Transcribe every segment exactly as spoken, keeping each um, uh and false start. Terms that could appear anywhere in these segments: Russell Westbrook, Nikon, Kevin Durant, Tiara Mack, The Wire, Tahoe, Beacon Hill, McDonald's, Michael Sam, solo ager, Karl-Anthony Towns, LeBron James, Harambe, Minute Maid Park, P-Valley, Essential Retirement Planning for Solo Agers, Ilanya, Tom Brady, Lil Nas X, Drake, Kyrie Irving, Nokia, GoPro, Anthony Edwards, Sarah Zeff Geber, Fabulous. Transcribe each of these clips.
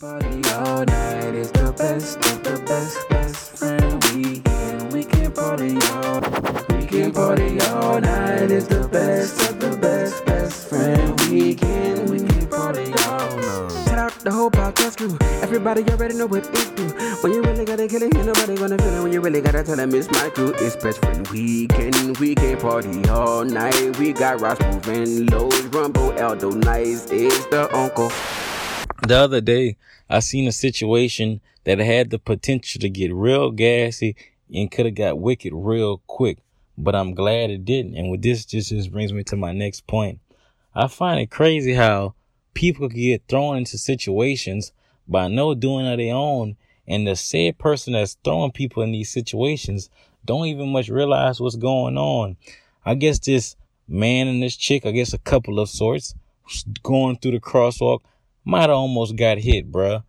party all night. It's the best of the best, best friend we in. We can party all night. We can party all night. It's the best of the best, best friend we can. We can party all night. Shout out the whole podcast crew. Everybody already know what it do. When you really gotta kill it, ain't nobody gonna feel it. When you really gotta tell them it's my crew, it's best friend weekend. We can party all night. We got Ross moving, Lowe's, Rumble, Eldo, Nice. It's the uncle. The other day, I seen a situation that had the potential to get real gassy and could have got wicked real quick, but I'm glad it didn't. And with this, just, just brings me to my next point. I find it crazy how people get thrown into situations by no doing of their own, and the said person that's throwing people in these situations don't even much realize what's going on. I guess this man and this chick, I guess a couple of sorts, going through the crosswalk, might have almost got hit, bruh.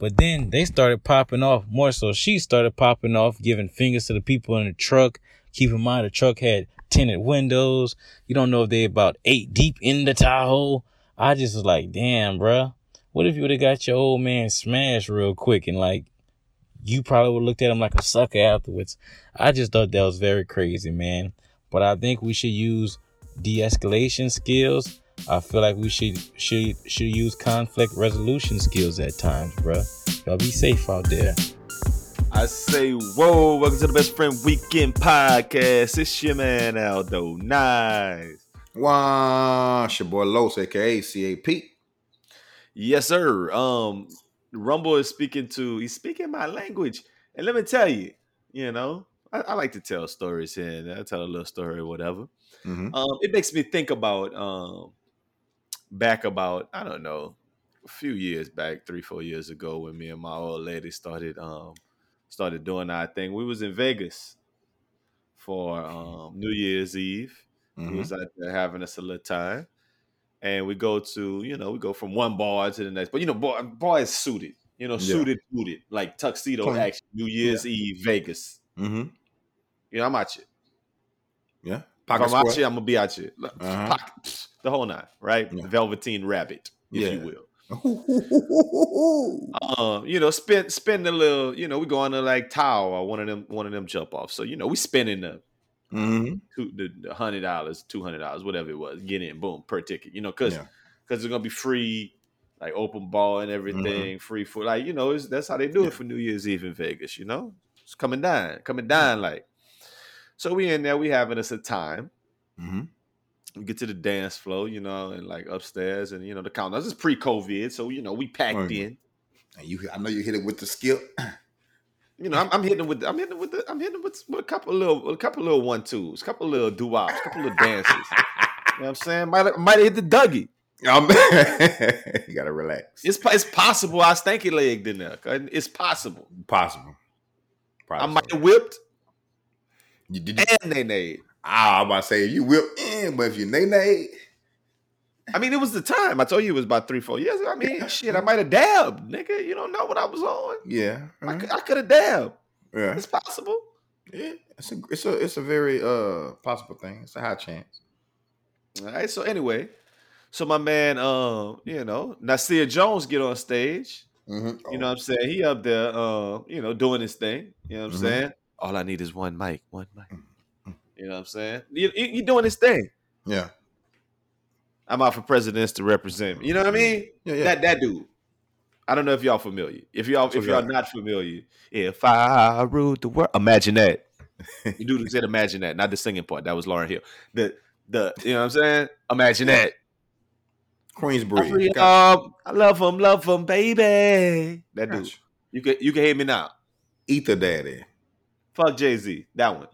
But then they started popping off more so. She started popping off, giving fingers to the people in the truck. Keep in mind, the truck had tinted windows. You don't know if they about eight deep in the Tahoe. I just was like, damn, bruh. What if you would have got your old man smashed real quick and, like, you probably would have looked at him like a sucker afterwards. I just thought that was very crazy, man. But I think we should use de-escalation skills. I feel like we should should should use conflict resolution skills at times, bruh. Y'all be safe out there. I say, whoa, welcome to the Best Friend Weekend Podcast. It's your man, Aldo. Nice. Wow, it's your boy Los, a k a. C A P. Yes, sir. Um, Rumble is speaking to, he's speaking my language. And let me tell you, you know, I, I like to tell stories here and I tell a little story or whatever. Mm-hmm. Um, it makes me think about, um, back about, I don't know, a few years back, three, four years ago, when me and my old lady started um, started doing our thing. We was in Vegas for um, New Year's Eve. Mm-hmm. We was out there having us a little time. And we go to, you know, we go from one bar to the next. But, you know, boy, boy is suited, you know, suited, yeah. booted, like tuxedo Point. action, New Year's yeah. Eve, Vegas. Mm-hmm. You know, I'm out here. Yeah. Pocket if I'm square. out here, I'm going to be out here. Uh-huh. Pocket, the whole nine, right? Yeah. Velveteen rabbit, if yeah. you will. um, you know, spend spend a little, you know, we go on to like Tower or one of them, one of them jump off. So, you know, we spending the, mm-hmm. two, the, the one hundred dollars, two hundred dollars, whatever it was, get in, boom, per ticket. You know, because yeah. it's going to be free, like open bar and everything, mm-hmm. free food. Like, you know, it's, that's how they do yeah. it for New Year's Eve in Vegas, you know? It's coming down, coming down like. So we in there, we having us a time. Mm-hmm. We get to the dance floor, you know, and like upstairs, and you know the countdown. This is pre-COVID, so you know we packed mm-hmm. in. And you, I know you hit it with the skip. You know, I'm, I'm hitting with, I'm hitting with, the, I'm hitting with, with a couple of little, a couple of little one twos, a couple of little doo-wops, a couple of dances. You know what I'm saying? Might might hit the Dougie. You gotta relax. It's it's possible I stanky legged in there. It's possible. Possible. Probably I might have whipped. You did you, and they nade. I was about to say you will in, but if you nade nade, I mean it was the time. I told you it was about three, four years ago. I mean, yeah. shit, I might have dabbed, nigga. You don't know what I was on. Yeah, mm-hmm. I, I could have dabbed. Yeah, it's possible. Yeah, it's a it's a it's a very uh possible thing. It's a high chance. All right. So anyway, so my man, um, you know, Nasir Jones get on stage. Mm-hmm. You know what I'm saying? He up there, uh, you know, doing his thing. You know what I'm mm-hmm. saying? All I need is one mic, one mic. Mm-hmm. You know what I'm saying? You, you, you're doing this thing. Yeah. I'm out for presidents to represent me. You know what I mean? Yeah, yeah. That that dude. I don't know if y'all familiar. If y'all if y'all not familiar, if I ruled the world, imagine that. The dude said imagine that, not the singing part. That was Lauryn Hill. The the you know what I'm saying? Imagine that. Queensbury. Um, I love him, love him, baby. That dude. Gosh. You can you can hear me now. Ether Daddy. Fuck Jay-Z. That one.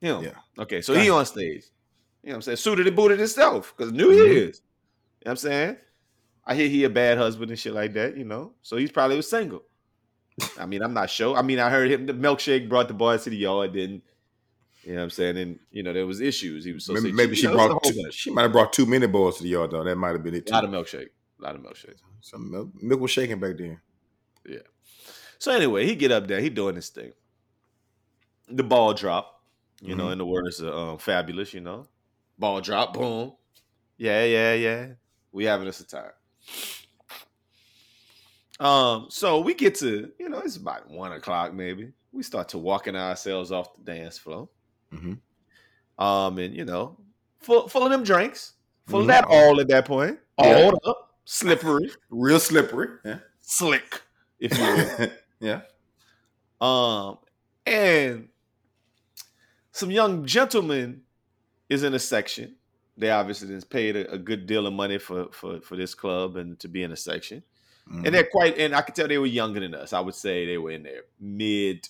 Him. Yeah. Okay, so he on stage. You know what I'm saying? Suited and booted himself because New Year's. Mm-hmm. You know what I'm saying? I hear he a bad husband and shit like that, you know? So he's probably was single. I mean, I'm not sure. I mean, I heard him, the milkshake brought the boys to the yard, didn't. You know what I'm saying? And, you know, there was issues. He was so Maybe, maybe she know, brought two, she might have brought too many boys to the yard, though. That might have been it, too. A lot of milkshake. A lot of milkshake. Some milk, milk was shaking back then. Yeah. So anyway, he get up there. He doing his thing. The ball drop, you mm-hmm. know, in the words of um, Fabulous, you know. Ball drop, boom. Yeah, yeah, yeah. We having us a time. Um, so we get to, you know, it's about one o'clock maybe. We start to walking ourselves off the dance floor. Mm-hmm. Um, and, you know, full, full of them drinks. Full mm-hmm. of that all at that point. Yeah. All up. Slippery. Real slippery. Yeah. Slick, if you will. Yeah. Um, and some young gentlemen is in a section. They obviously just paid a, a good deal of money for, for, for this club and to be in a section. Mm-hmm. And they're quite, and I could tell they were younger than us. I would say they were in their mid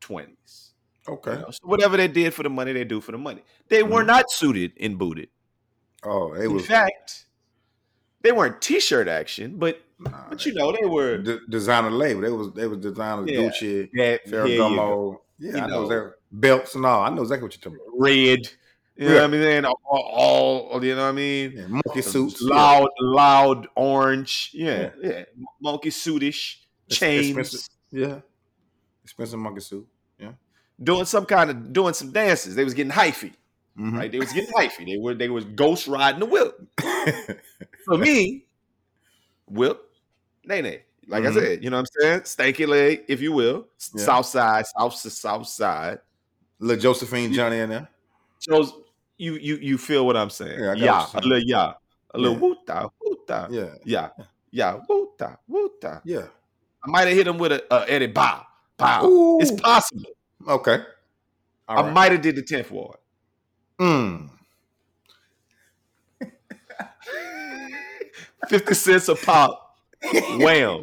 twenties. Okay. You know? So whatever they did for the money, they do for the money. They mm-hmm. were not suited and booted. Oh, they were. In was... fact, they weren't t-shirt action, but nah, but you know, they were d- designer label. They was they was designer yeah. Gucci, yeah, Ferragamo. Yeah, yeah, I know, know their belts and all. I know exactly what you're talking about. Red. You know yeah. what I mean? And all, all, you know what I mean? Yeah, monkey suits. Loud, yeah. loud orange. Yeah, yeah. yeah. Monkey suitish. Chains. Expensive. Yeah. Expensive monkey suit. Yeah. Doing some kind of, doing some dances. They was getting hyphy. Mm-hmm. Right? They was getting hyphy. They were, they was ghost riding the whip. For me, whip, nay-nay. Like mm-hmm. I said, you know what I'm saying? Stanky leg, if you will. Yeah. South side, south to south side. Little Josephine Johnny in there. So, You you you feel what I'm saying? Yeah, yeah saying. a little yeah, a little yeah. woota woota yeah yeah yeah woota woota yeah. I might have hit him with a, a Eddie Bow Bow. Ooh. It's possible. Okay, All I right. might have did the tenth ward. Mm. Fifty cents a pop. Wham.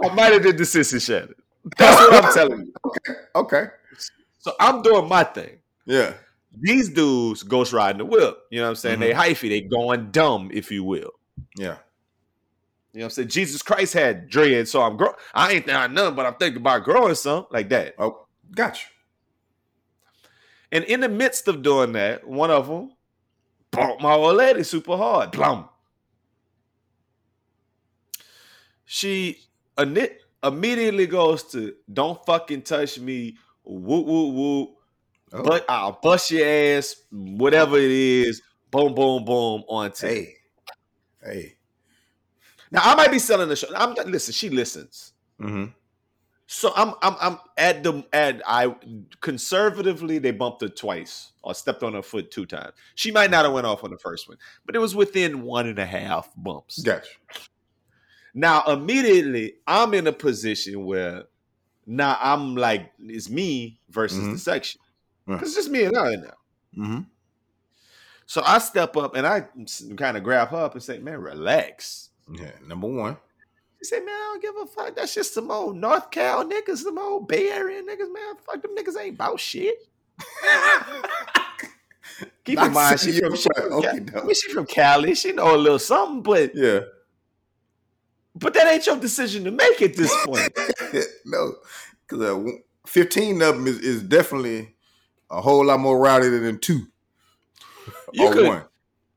I might have did the sissy Shannon. That's what I'm telling you. Okay. Okay. So I'm doing my thing. Yeah. These dudes ghost riding the whip. You know what I'm saying? Mm-hmm. They hyphy. They going dumb, if you will. Yeah. You know what I'm saying? Jesus Christ had dread, so I'm grow. I ain't down nothing, but I'm thinking about growing some like that. Oh, gotcha. And in the midst of doing that, one of them bumped my old lady super hard. Plum. She immediately goes to, "Don't fucking touch me. Whoop, whoop, whoop. Oh. But I'll bust your ass, whatever it is. Boom, boom, boom. On tape." Hey. Hey. Now I might be selling the show. I'm not, listen, she listens. Mm-hmm. So I'm I'm I'm at the at I conservatively they bumped her twice or stepped on her foot two times. She might not have went off on the first one, but it was within one and a half bumps. Gotcha. Now immediately I'm in a position where now I'm like, it's me versus mm-hmm. the section. Right. It's just me and I now. Mm-hmm. So I step up and I kind of grab her up and say, "Man, relax." Yeah, number one. She said, "Man, I don't give a fuck. That's just some old North Cal niggas, some old Bay Area niggas, man. Fuck them niggas ain't about shit." Keep in mind, she from, she, from okay, Cal- no. I mean, she from Cali. She know a little something, but yeah. But that ain't your decision to make at this point. No, because uh, fifteen of them is, is definitely a whole lot more rowdy than two. You or could, one.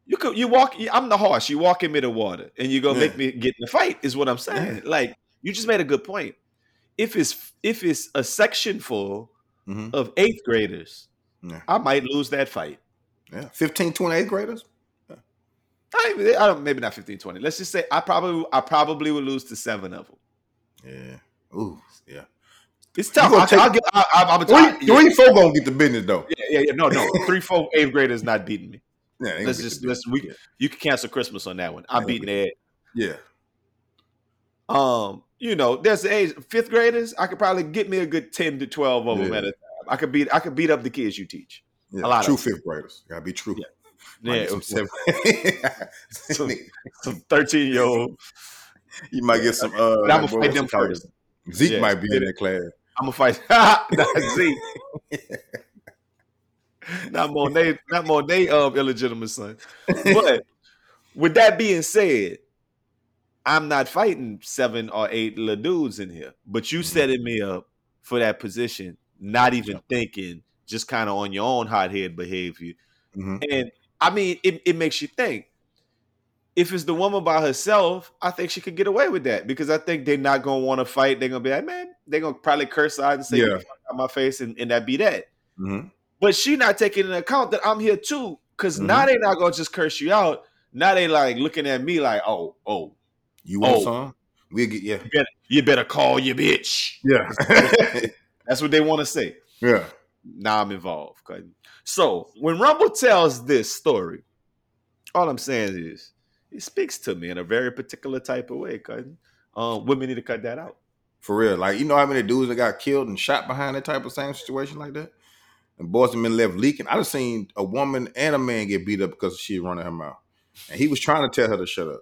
you could, you walk. I'm the horse. You walk in me to water, and you gonna yeah. make me get in a fight. Is what I'm saying. Yeah. Like you just made a good point. If it's if it's a section full mm-hmm. of eighth graders, yeah. I might lose that fight. Yeah, fifteen, twenty eighth graders. I don't, I don't, maybe not fifteen, twenty. Let's just say I probably I probably would lose to seven of them. Yeah. Ooh. Yeah. It's tough. I, take, I'll get, I, I, I'm a, three, yeah. three, four gonna get the business though. Yeah, yeah, yeah. No, no. Three, four, eighth graders not beating me. Yeah. Let's just let's we yeah. you can cancel Christmas on that one. I'm beating their ass. Yeah. Um, you know, there's the age fifth graders. I could probably get me a good ten to twelve of yeah. them at a time. I could beat I could beat up the kids you teach. Yeah. A lot true of fifth graders. Gotta be true. Yeah. Yeah, some, some, some thirteen-year-old. You might get some. Uh, but I'm gonna like, fight them first. Zeke yeah, might be yeah. in that class. I'm gonna fight Zeke. Yeah. Not Monet. Not Monet. Um, illegitimate son. But with that being said, I'm not fighting seven or eight little dudes in here. But you mm-hmm. setting me up for that position, not even yeah. thinking, just kind of on your own hothead behavior, mm-hmm. and. I mean, it, it makes you think. If it's the woman by herself, I think she could get away with that because I think they're not going to want to fight. They're going to be like, man, they're going to probably curse out and say, yeah. fuck out my face, and, and that be that. Mm-hmm. But she not taking into account that I'm here too because mm-hmm. now they're not going to just curse you out. Now they like looking at me like, oh, oh, you want oh, some? We get yeah. You better, you better call your bitch. Yeah, that's what they want to say. Yeah. Now I'm involved. So when Rumble tells this story, all I'm saying is it speaks to me in a very particular type of way. Cause um, women need to cut that out. For real, like you know how many dudes that got killed and shot behind that type of same situation like that, and boys and men left leaking. I just seen a woman and a man get beat up because she running her mouth, and he was trying to tell her to shut up,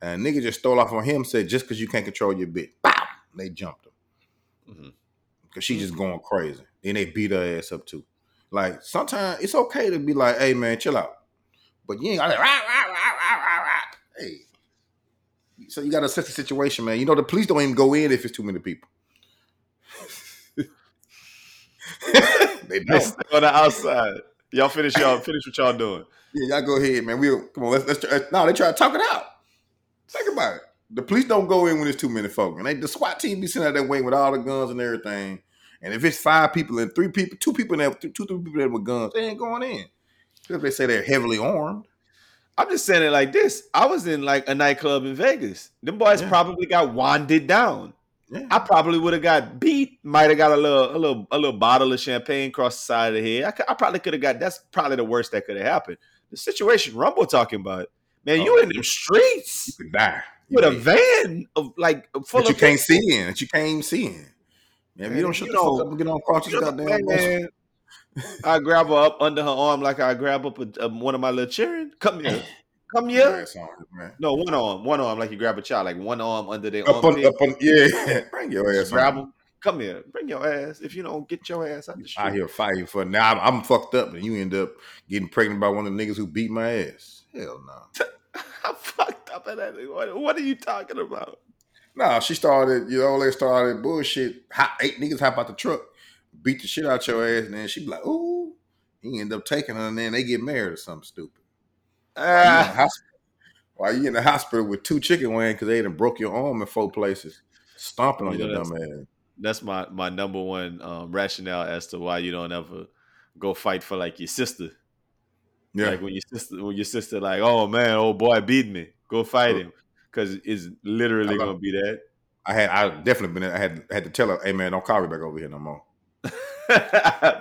and nigga just stole off on him. Said just because you can't control your bitch, bam, they jumped him because mm-hmm. she just going crazy. Then they beat her ass up too. Like sometimes it's okay to be like, "Hey man, chill out," but you ain't gotta. Rah, rah, rah, rah, rah, rah. Hey. So you got to assess the situation, man. You know, the police don't even go in if it's too many people. They don't. They on the outside. Y'all finish y'all finish what y'all doing. Yeah, y'all go ahead, man. We'll come on. Let's let's try. No, they try to talk it out. Think about it. The police don't go in when it's too many folk, and they the SWAT team be sitting out that way with all the guns and everything. And if it's five people and three people, two people there, two three people there with guns, they ain't going in because they say they're heavily armed. I'm just saying it like this. I was in like a nightclub in Vegas. Them boys yeah. probably got wanded down. Yeah. I probably would have got beat. Might have got a little, a little, a little bottle of champagne across the side of the head. I, I probably could have got. That's probably the worst that could have happened. The situation Rumble talking about, man. Oh, you in them streets? You could die you with mean. a van of like full that you of can't people. see in. That you can't see in. Man, man, you don't shut the fuck up and get on cross your goddamn man. I grab her up under her arm like I grab up a, a, one of my little children. Come here, come here. On, no, one arm, one arm like you grab a child, like one arm under their up arm. On, up on, yeah, bring your ass. Grab them. Come here, bring your ass. If you don't get your ass out the street, I hear fighting for now. I'm, I'm fucked up, and you end up getting pregnant by one of the niggas who beat my ass. Hell no. I'm fucked up at that. What, what are you talking about? Nah, she started. You know, they started bullshit. Hop, eight niggas hop out the truck. Beat the shit out your ass, and then she be like, "Ooh," he end up taking her, and then they get married or something stupid. Ah, uh, why you in the hospital with two chicken wings because they done broke your arm in four places, stomping on you your dumb ass? That's my my number one um, rationale as to why you don't ever go fight for like your sister. Yeah, like when your sister when your sister like, "Oh man, old boy beat me," go fight him because it's literally gonna be that. I had I definitely been I had had to tell her, "Hey man, don't call me back over here no more."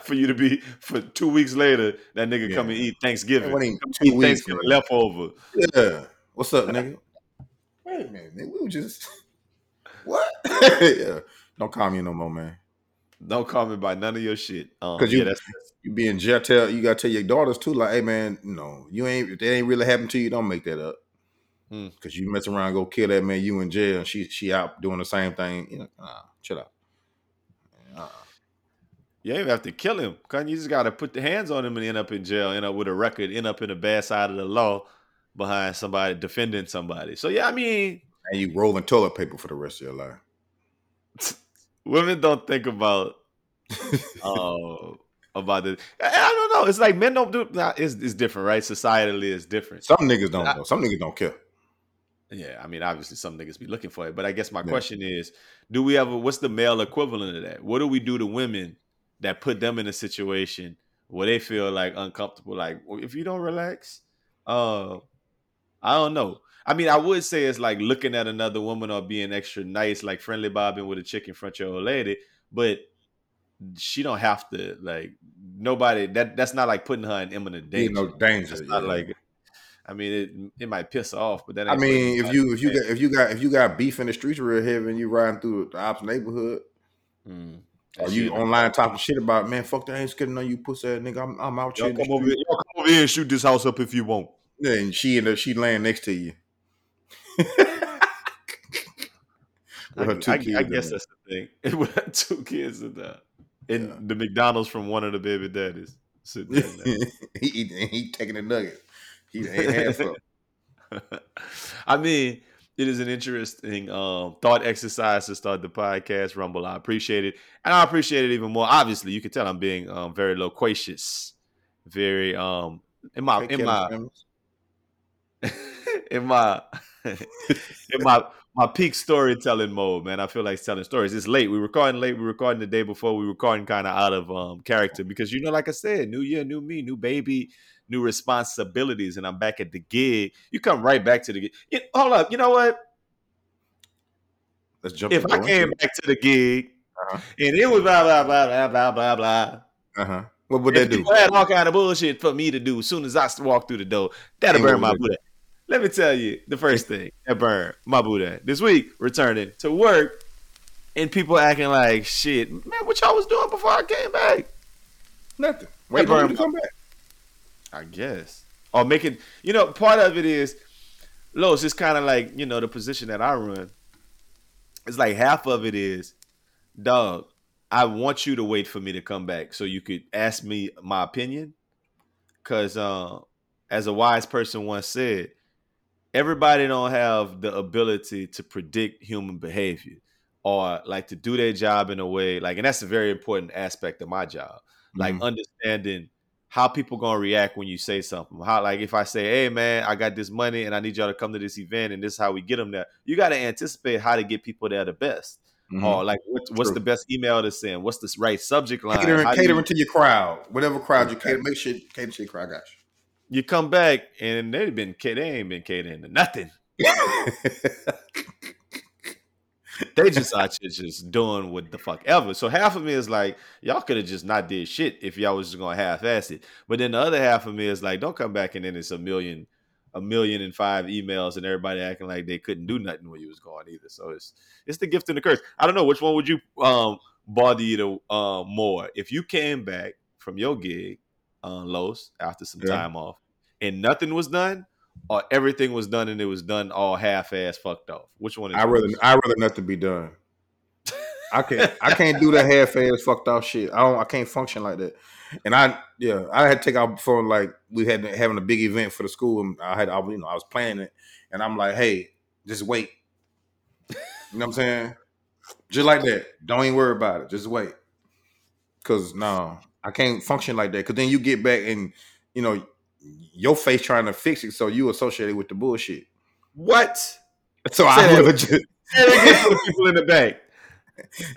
For you to be for two weeks later, that nigga yeah. come and eat Thanksgiving. Come eat weeks, Thanksgiving man. Leftover. Yeah. What's up, nigga? Wait a minute, nigga. We were just what? yeah. Don't call me no more, man. Don't call me by none of your shit. Um, Cause you, yeah, that's... you be in jail. Tell you gotta tell your daughters too. Like, hey man, you know, you ain't if that ain't really happened to you. Don't make that up. Hmm. Cause you mess around, and go kill that man. You in jail, and she she out doing the same thing. You know, nah, chill out. Uh. Uh-uh. You ain't have to kill him. You just got to put the hands on him and end up in jail, end up with a record, end up in the bad side of the law behind somebody, defending somebody. So, yeah, I mean. And you rolling toilet paper for the rest of your life. Women don't think about uh, about this. I don't know. It's like men don't do nah, it's, it's different, right? Societally, it's different. Some niggas don't know. Some niggas don't care. Yeah, I mean, obviously some niggas be looking for it. But I guess my yeah. question is, do we ever, what's the male equivalent of that? What do we do to women that put them in a situation where they feel like uncomfortable? Like if you don't relax, uh, I don't know. I mean, I would say it's like looking at another woman or being extra nice, like friendly bobbing with a chick in front of your old lady, but she don't have to like nobody that that's not like putting her in imminent danger. No danger. It's not yeah. like, I mean, it it might piss her off, but that ain't I mean, if you if you got if you got if you got beef in the streets real heavy and you riding through the ops neighborhood. Mm. Are you online talking shit about man? Fuck, that ain't scared none of you pussy ass nigga. I'm, I'm out y'all here. Come over, y'all come over here and shoot this house up if you want. Yeah, and she and she laying next to you. I, I, I guess that's the thing. With her two kids in there, and yeah. the McDonald's from one of the baby daddies sitting there. he, he he taking a nugget. He ain't half up. I mean. It is an interesting um, thought exercise to start the podcast, Rumble. I appreciate it. And I appreciate it even more. Obviously, you can tell I'm being um, very loquacious. Very um in my in my, in my in my my peak storytelling mode, man. I feel like telling stories. It's late. We're recording late. We're recording the day before. We're recording kind of out of um, character because, you know, like I said, new year, new me, new baby, new responsibilities, and I'm back at the gig. You come right back to the gig. You, hold up. You know what? Let's jump. If I came back to the gig uh-huh. and it was blah, blah, blah, blah, blah, blah, blah. Uh-huh. What would that do? People had all kind of bullshit for me to do as soon as I walk through the door. That'll burn my Buddha. Let me tell you the first thing that burned my Buddha. This week, returning to work and people acting like, shit, man, what y'all was doing before I came back? Nothing. Wait for him to come back. I guess. Or making, you know, part of it is, Los, it's kind of like, you know, the position that I run. It's like half of it is, dog, I want you to wait for me to come back so you could ask me my opinion. Because uh, as a wise person once said, everybody don't have the ability to predict human behavior or like to do their job in a way. Like, and that's a very important aspect of my job. Like mm-hmm. understanding how people going to react when you say something. How, like if I say, hey man, I got this money and I need y'all to come to this event and this is how we get them there. You got to anticipate how to get people there the best. Mm-hmm. Or like, what's, what's the best email to send? What's the right subject line? Catering, catering you, to your crowd, whatever crowd you cater. Make sure you cater to your crowd. Gosh, you come back and they've been they ain't been catering to nothing. They just are just doing what the fuck ever. So half of me is like, y'all could have just not did shit if y'all was just gonna half-ass it. But then the other half of me is like, don't come back and then it's a million, a million and five emails and everybody acting like they couldn't do nothing when you was gone either. So it's it's the gift and the curse. I don't know which one would you um bother you to uh, more if you came back from your gig, uh, Los, after some yeah. time off, and nothing was done. Or everything was done and it was done all half-ass fucked off. Which one? Is I rather I rather nothing be done. I can't I can't do that half-ass fucked off shit. I don't I can't function like that. And I yeah I had to take out before like we had having a big event for the school and I had I you know I was planning it and I'm like, hey, just wait. You know what I'm saying? Just like that. Don't even worry about it. Just wait. Cause no, I can't function like that. Cause then you get back and you know. Your face trying to fix it, so you associated with the bullshit. What? So say I would just for the people in the bank.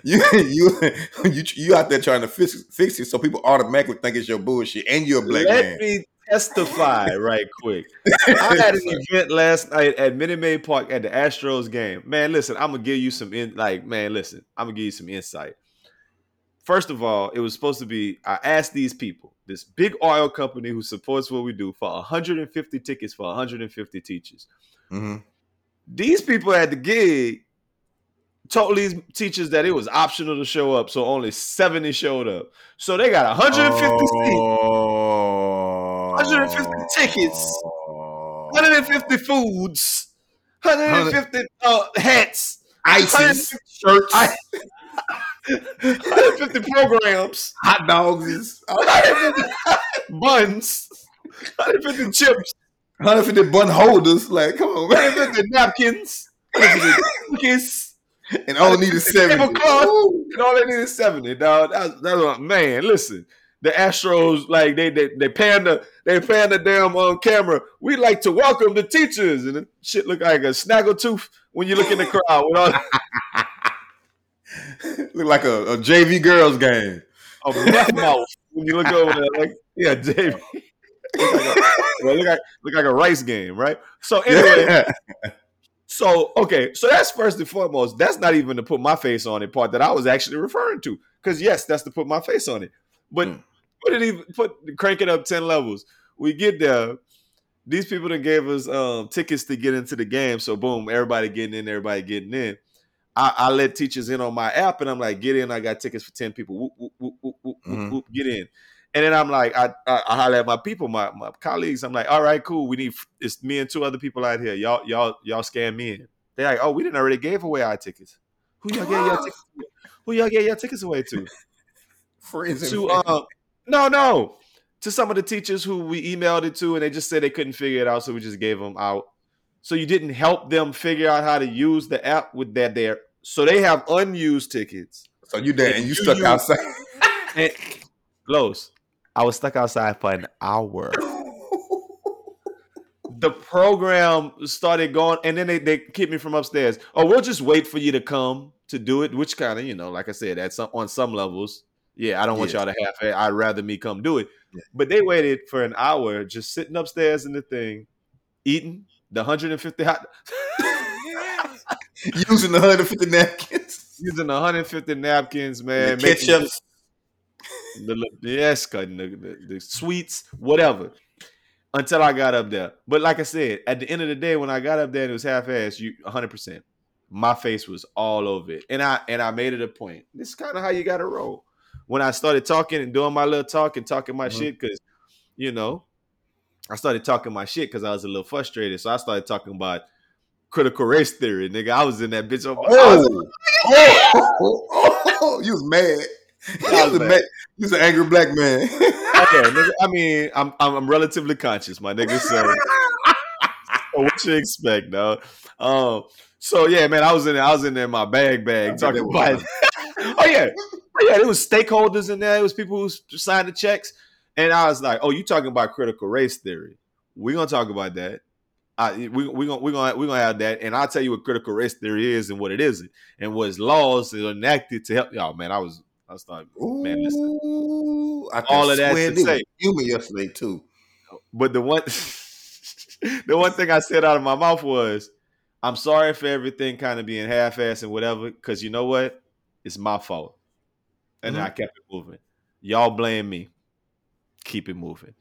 You you you you out there trying to fix fix it, so people automatically think it's your bullshit, and you're a black Let man. Let me testify right quick. I had an event last night at Minute Maid Park at the Astros game. Man, listen, I'm gonna give you some in, like, man, listen, I'm gonna give you some insight. First of all, it was supposed to be, I asked these people, this big oil company who supports what we do, for one hundred fifty tickets for one hundred fifty teachers. Mm-hmm. These people at the gig told these teachers that it was optional to show up, so only seventy showed up. So they got one hundred fifty oh. seats, one hundred fifty tickets, one hundred fifty foods, one hundred fifty uh, hats, ices, shirts. I- one hundred fifty programs, hot dogs, one hundred fifty buns, one hundred fifty chips, one hundred fifty bun holders. Like, come on, man. one hundred fifty napkins, one hundred fifty cookies, and all needed seventy. And all they needed seventy, dog. That's that's what, man. Listen, the Astros, like they they they pan the they pan the damn on um, camera. We like to welcome the teachers, and the shit look like a snaggletooth when you look in the crowd with all. Look like a, a J V girls game. A black mouth when you look over there, like yeah, J V. Look like, a, well, look, like, look like a rice game, right? So anyway, so okay, so that's first and foremost. That's not even the put my face on it part that I was actually referring to, because yes, that's to put my face on it. But hmm. put it even put crank it up ten levels. We get there. These people that gave us um, tickets to get into the game, so boom, everybody getting in, everybody getting in. I, I let teachers in on my app, and I'm like, get in. I got tickets for ten people. Whoop, whoop, whoop, whoop, whoop, mm-hmm. whoop, get in. And then I'm like, I, I, I holler at my people, my, my colleagues. I'm like, all right, cool. We need it's me and two other people out here. Y'all, y'all, y'all scan me in. They're like, oh, we didn't already gave away our tickets. Who y'all gave your tickets? Who y'all gave your tickets away to? Friends. To uh, no, no, to some of the teachers who we emailed it to, and they just said they couldn't figure it out, so we just gave them out. So you didn't help them figure out how to use the app with that there. So they have unused tickets. So you did, and you, you stuck used, outside. And, close. I was stuck outside for an hour. The program started going, and then they, they kicked me from upstairs. Oh, we'll just wait for you to come to do it, which kind of, you know, like I said, at some on some levels, yeah, I don't want yeah. y'all to have it. I'd rather me come do it. Yeah. But they waited for an hour just sitting upstairs in the thing, eating the one hundred fifty hot using the one hundred fifty napkins. Using the one hundred fifty napkins, man. The ketchup. The, the, yes, cutting the, the, the sweets, whatever. Until I got up there. But like I said, at the end of the day, when I got up there and it was half-assed, you one hundred percent. My face was all over it. And I and I made it a point. This is kind of how you got to roll. When I started talking and doing my little talk and talking my mm-hmm. shit, because, you know, I started talking my shit because I was a little frustrated. So I started talking about critical race theory, nigga. I was in that bitch. Oh, was, oh, oh, oh, oh, you was mad. You was, mad. You was an angry black man. Okay, nigga, I mean, I'm, I'm I'm relatively conscious, my nigga. So what you expect, dog? Um, so yeah, man, I was in there, I was in there in my bag bag talking about. Oh yeah. Oh, yeah, there was stakeholders in there. It was people who signed the checks. And I was like, oh, you talking about critical race theory. We're going to talk about that. I, we, we're going we gonna, we gonna to have that. And I'll tell you what critical race theory is and what it isn't. And what laws are enacted to help. Oh, man, I was I was like, man, listen. Ooh, I all of that to say. You were yesterday, too. But the one, the one thing I said out of my mouth was, I'm sorry for everything kind of being half-assed and whatever, because you know what? It's my fault. And mm-hmm. I kept it moving. Y'all blame me. Keep it moving.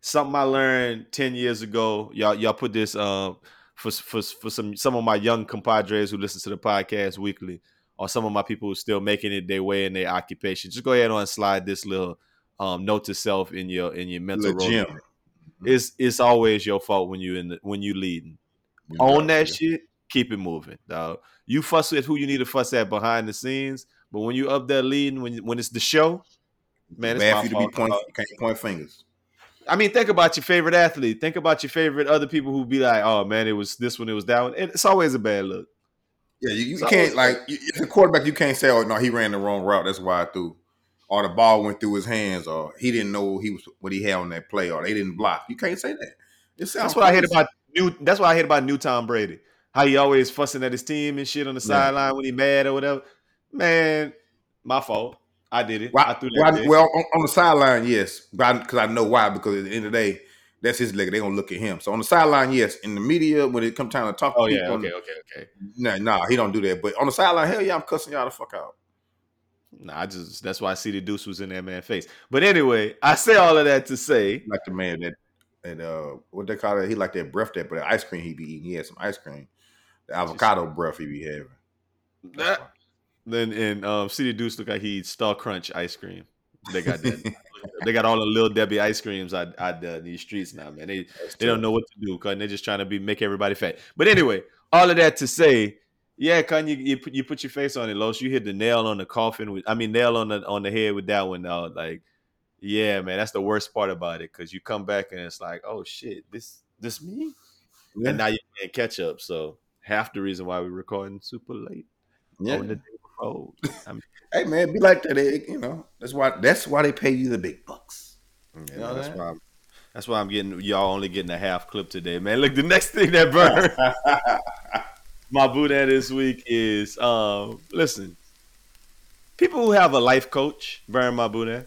Something I learned ten years ago. Y'all, y'all put this uh, for for for some some of my young compadres who listen to the podcast weekly, or some of my people who are still making it their way in their occupation. Just go ahead and slide this little um, note to self in your in your mental roll. It's it's always your fault when you in the, when you leading. You own that you. Shit. Keep it moving, dog. You fuss with who you need to fuss at behind the scenes. But when you up there leading, when when it's the show, man, it's bad for you to be pointing. You can't point fingers. I mean, think about your favorite athlete. Think about your favorite other people who be like, "Oh man, it was this one, it was that one." It's always a bad look. Yeah, you, you can't like you, the quarterback. You can't say, "Oh no, he ran the wrong route. That's why I threw," or the ball went through his hands, or he didn't know he was what he had on that play, or they didn't block. You can't say that. That's crazy. What I hate about new. That's what I hate about new Tom Brady. How he always fussing at his team and shit on the yeah. sideline when he mad or whatever. Man, my fault. I did it. Well, I threw that well, well on, on the sideline, yes. Because I, I know why. Because at the end of the day, that's his leg. They're going to look at him. So on the sideline, yes. In the media, when it comes time to talk oh, to yeah, people. Oh, yeah. Okay, okay, okay. Nah, nah, he don't do that. But on the sideline, hell yeah, I'm cussing y'all the fuck out. Nah, I just, that's why I see the Deuce was in that man's face. But anyway, I say all of that to say. Like the man that, that uh, what they call it? He like that breath that, but the ice cream he be eating. He had some ice cream. The avocado breath he be having. That. Then and um, City Deuce look like he eats Star Crunch ice cream. They got that. They got all the Lil Debbie ice creams out in these streets now, man. They they don't know what to do, cause they're just trying to be make everybody fat. But anyway, all of that to say, yeah, Kanye, you, you put you put your face on it, Los. You hit the nail on the coffin. With, I mean, nail on the on the head with that one. Now, like, yeah, man, that's the worst part about it, cause you come back and it's like, oh shit, this this me, yeah. And now you can't catch up. So half the reason why we're recording super late. Yeah. On the Oh, I mean, hey man, be like that, it, you know. That's why. That's why they pay you the big bucks. Yeah, you know that's that? why. I'm, that's why I'm getting y'all only getting a half clip today, man. Look, the next thing that burned my Buddha this week is um, listen. People who have a life coach burn my Buddha.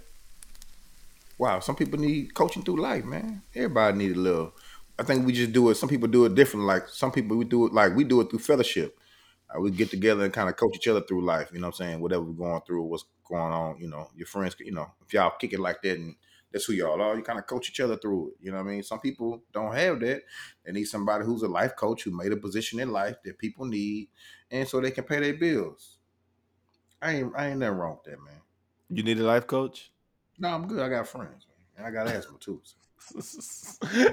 Wow, some people need coaching through life, man. Everybody need a little. I think we just do it. Some people do it different. Like some people, we do it like we do it through fellowship. We get together and kind of coach each other through life, you know what I'm saying? Whatever we're going through, what's going on, you know, your friends, you know, if y'all kick it like that and that's who y'all are, you kind of coach each other through it, you know what I mean? Some people don't have that. They need somebody who's a life coach who made a position in life that people need and so they can pay their bills. I ain't I ain't nothing wrong with that, man. You need a life coach? No, I'm good. I got friends, man. And I got asthma too, so.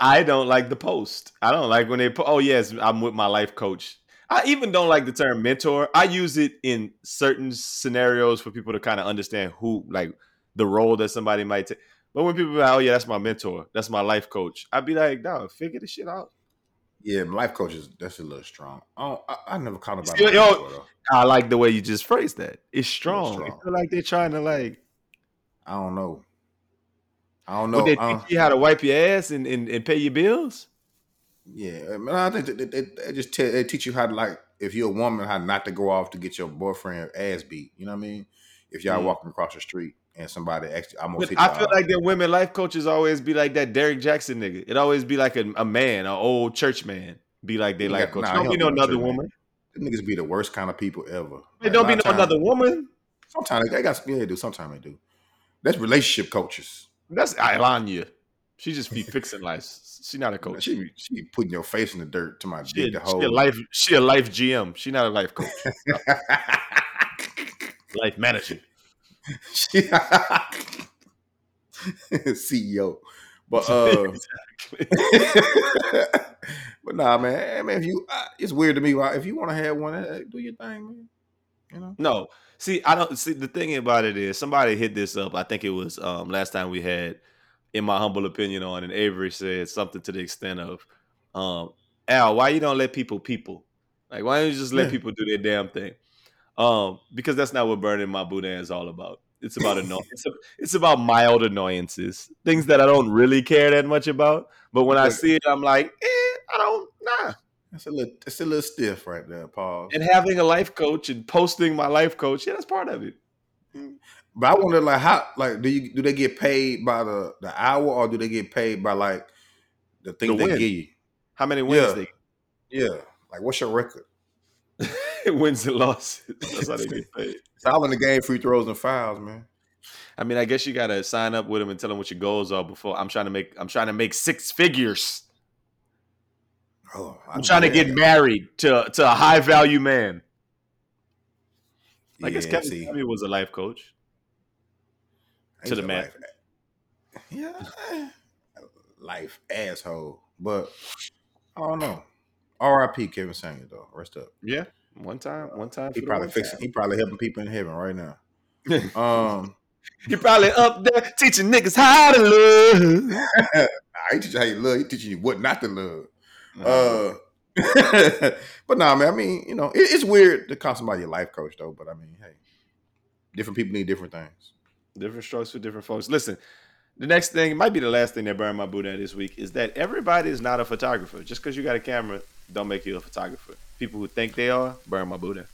I don't like the post. I don't like when they po- oh, yes, I'm with my life coach. I even don't like the term mentor. I use it in certain scenarios for people to kind of understand who, like, the role that somebody might take. But when people be like, oh, yeah, that's my mentor. That's my life coach. I'd be like, dog, figure this shit out. Yeah, life coaches, that's a little strong. I, I, I never called about it. Yo, I like the way you just phrased that. It's strong. strong. I feel like they're trying to, like. I don't know. I don't know. Would they teach you how to wipe your ass and, and, and pay your bills? Yeah, I mean, I think they, they, they just te- they teach you how to, like, if you're a woman, how not to go off to get your boyfriend ass beat. You know what I mean? If y'all mm-hmm. walking across the street and somebody actually almost hit you. I feel like that women life coaches always be like that Derek Jackson nigga. It always be like a, a man, an old church man, be like they life coach. Nah, don't be no another woman. Them niggas be the worst kind of people ever. They like, don't be no another woman. Sometimes they got, yeah, they do. Sometimes they do. That's relationship coaches. That's Ilanya. She just be fixing life. She not a coach. She she be putting your face in the dirt to my she dick. A, the whole she a life. She a life G M. She not a life coach. No. Life manager. She, C E O. But uh, but nah, man. I mean, if you, uh, it's weird to me. If you want to have one, uh, do your thing, man. You know? No. See, I don't see the thing about it is somebody hit this up. I think it was um, last time we had, in my humble opinion, on, and Avery said something to the extent of, um, Al, why you don't let people people? Like, why don't you just let yeah. people do their damn thing? Um, because that's not what burning my boudin is all about. It's about annoyance. it's, it's about mild annoyances, things that I don't really care that much about. But when I see it, I'm like, eh, I don't, nah. It's a little, it's a little stiff right there, Paul. And having a life coach and posting my life coach, yeah, that's part of it. But I wonder, like, how, like, do you do they get paid by the, the hour, or do they get paid by like the thing the they give you? How many wins? Yeah. They yeah, like, what's your record? Wins and losses. That's how they get paid. It's all in the game, free throws and fouls, man. I mean, I guess you gotta sign up with them and tell them what your goals are. Before I'm trying to make, I'm trying to make six figures. Oh, I'm, I'm trying to get married to, to a high value man. I yeah, guess Kevin Durant was a life coach to the man. Life. Yeah, life asshole. But I don't know. R I P Kevin Durant though. Rest up. Yeah, one time, one time. He probably fixing. Time. He probably helping people in heaven right now. um, he probably up there teaching niggas how to love. I ain't teach you how you love. He teaching you what not to love. Uh, but nah, man. I mean, you know, it, it's weird to call somebody a life coach, though. But I mean, hey, different people need different things, different strokes for different folks. Listen, the next thing, it might be the last thing that burned my boot at this week, is that everybody is not a photographer. Just because you got a camera, don't make you a photographer. People who think they are, burn my boot at.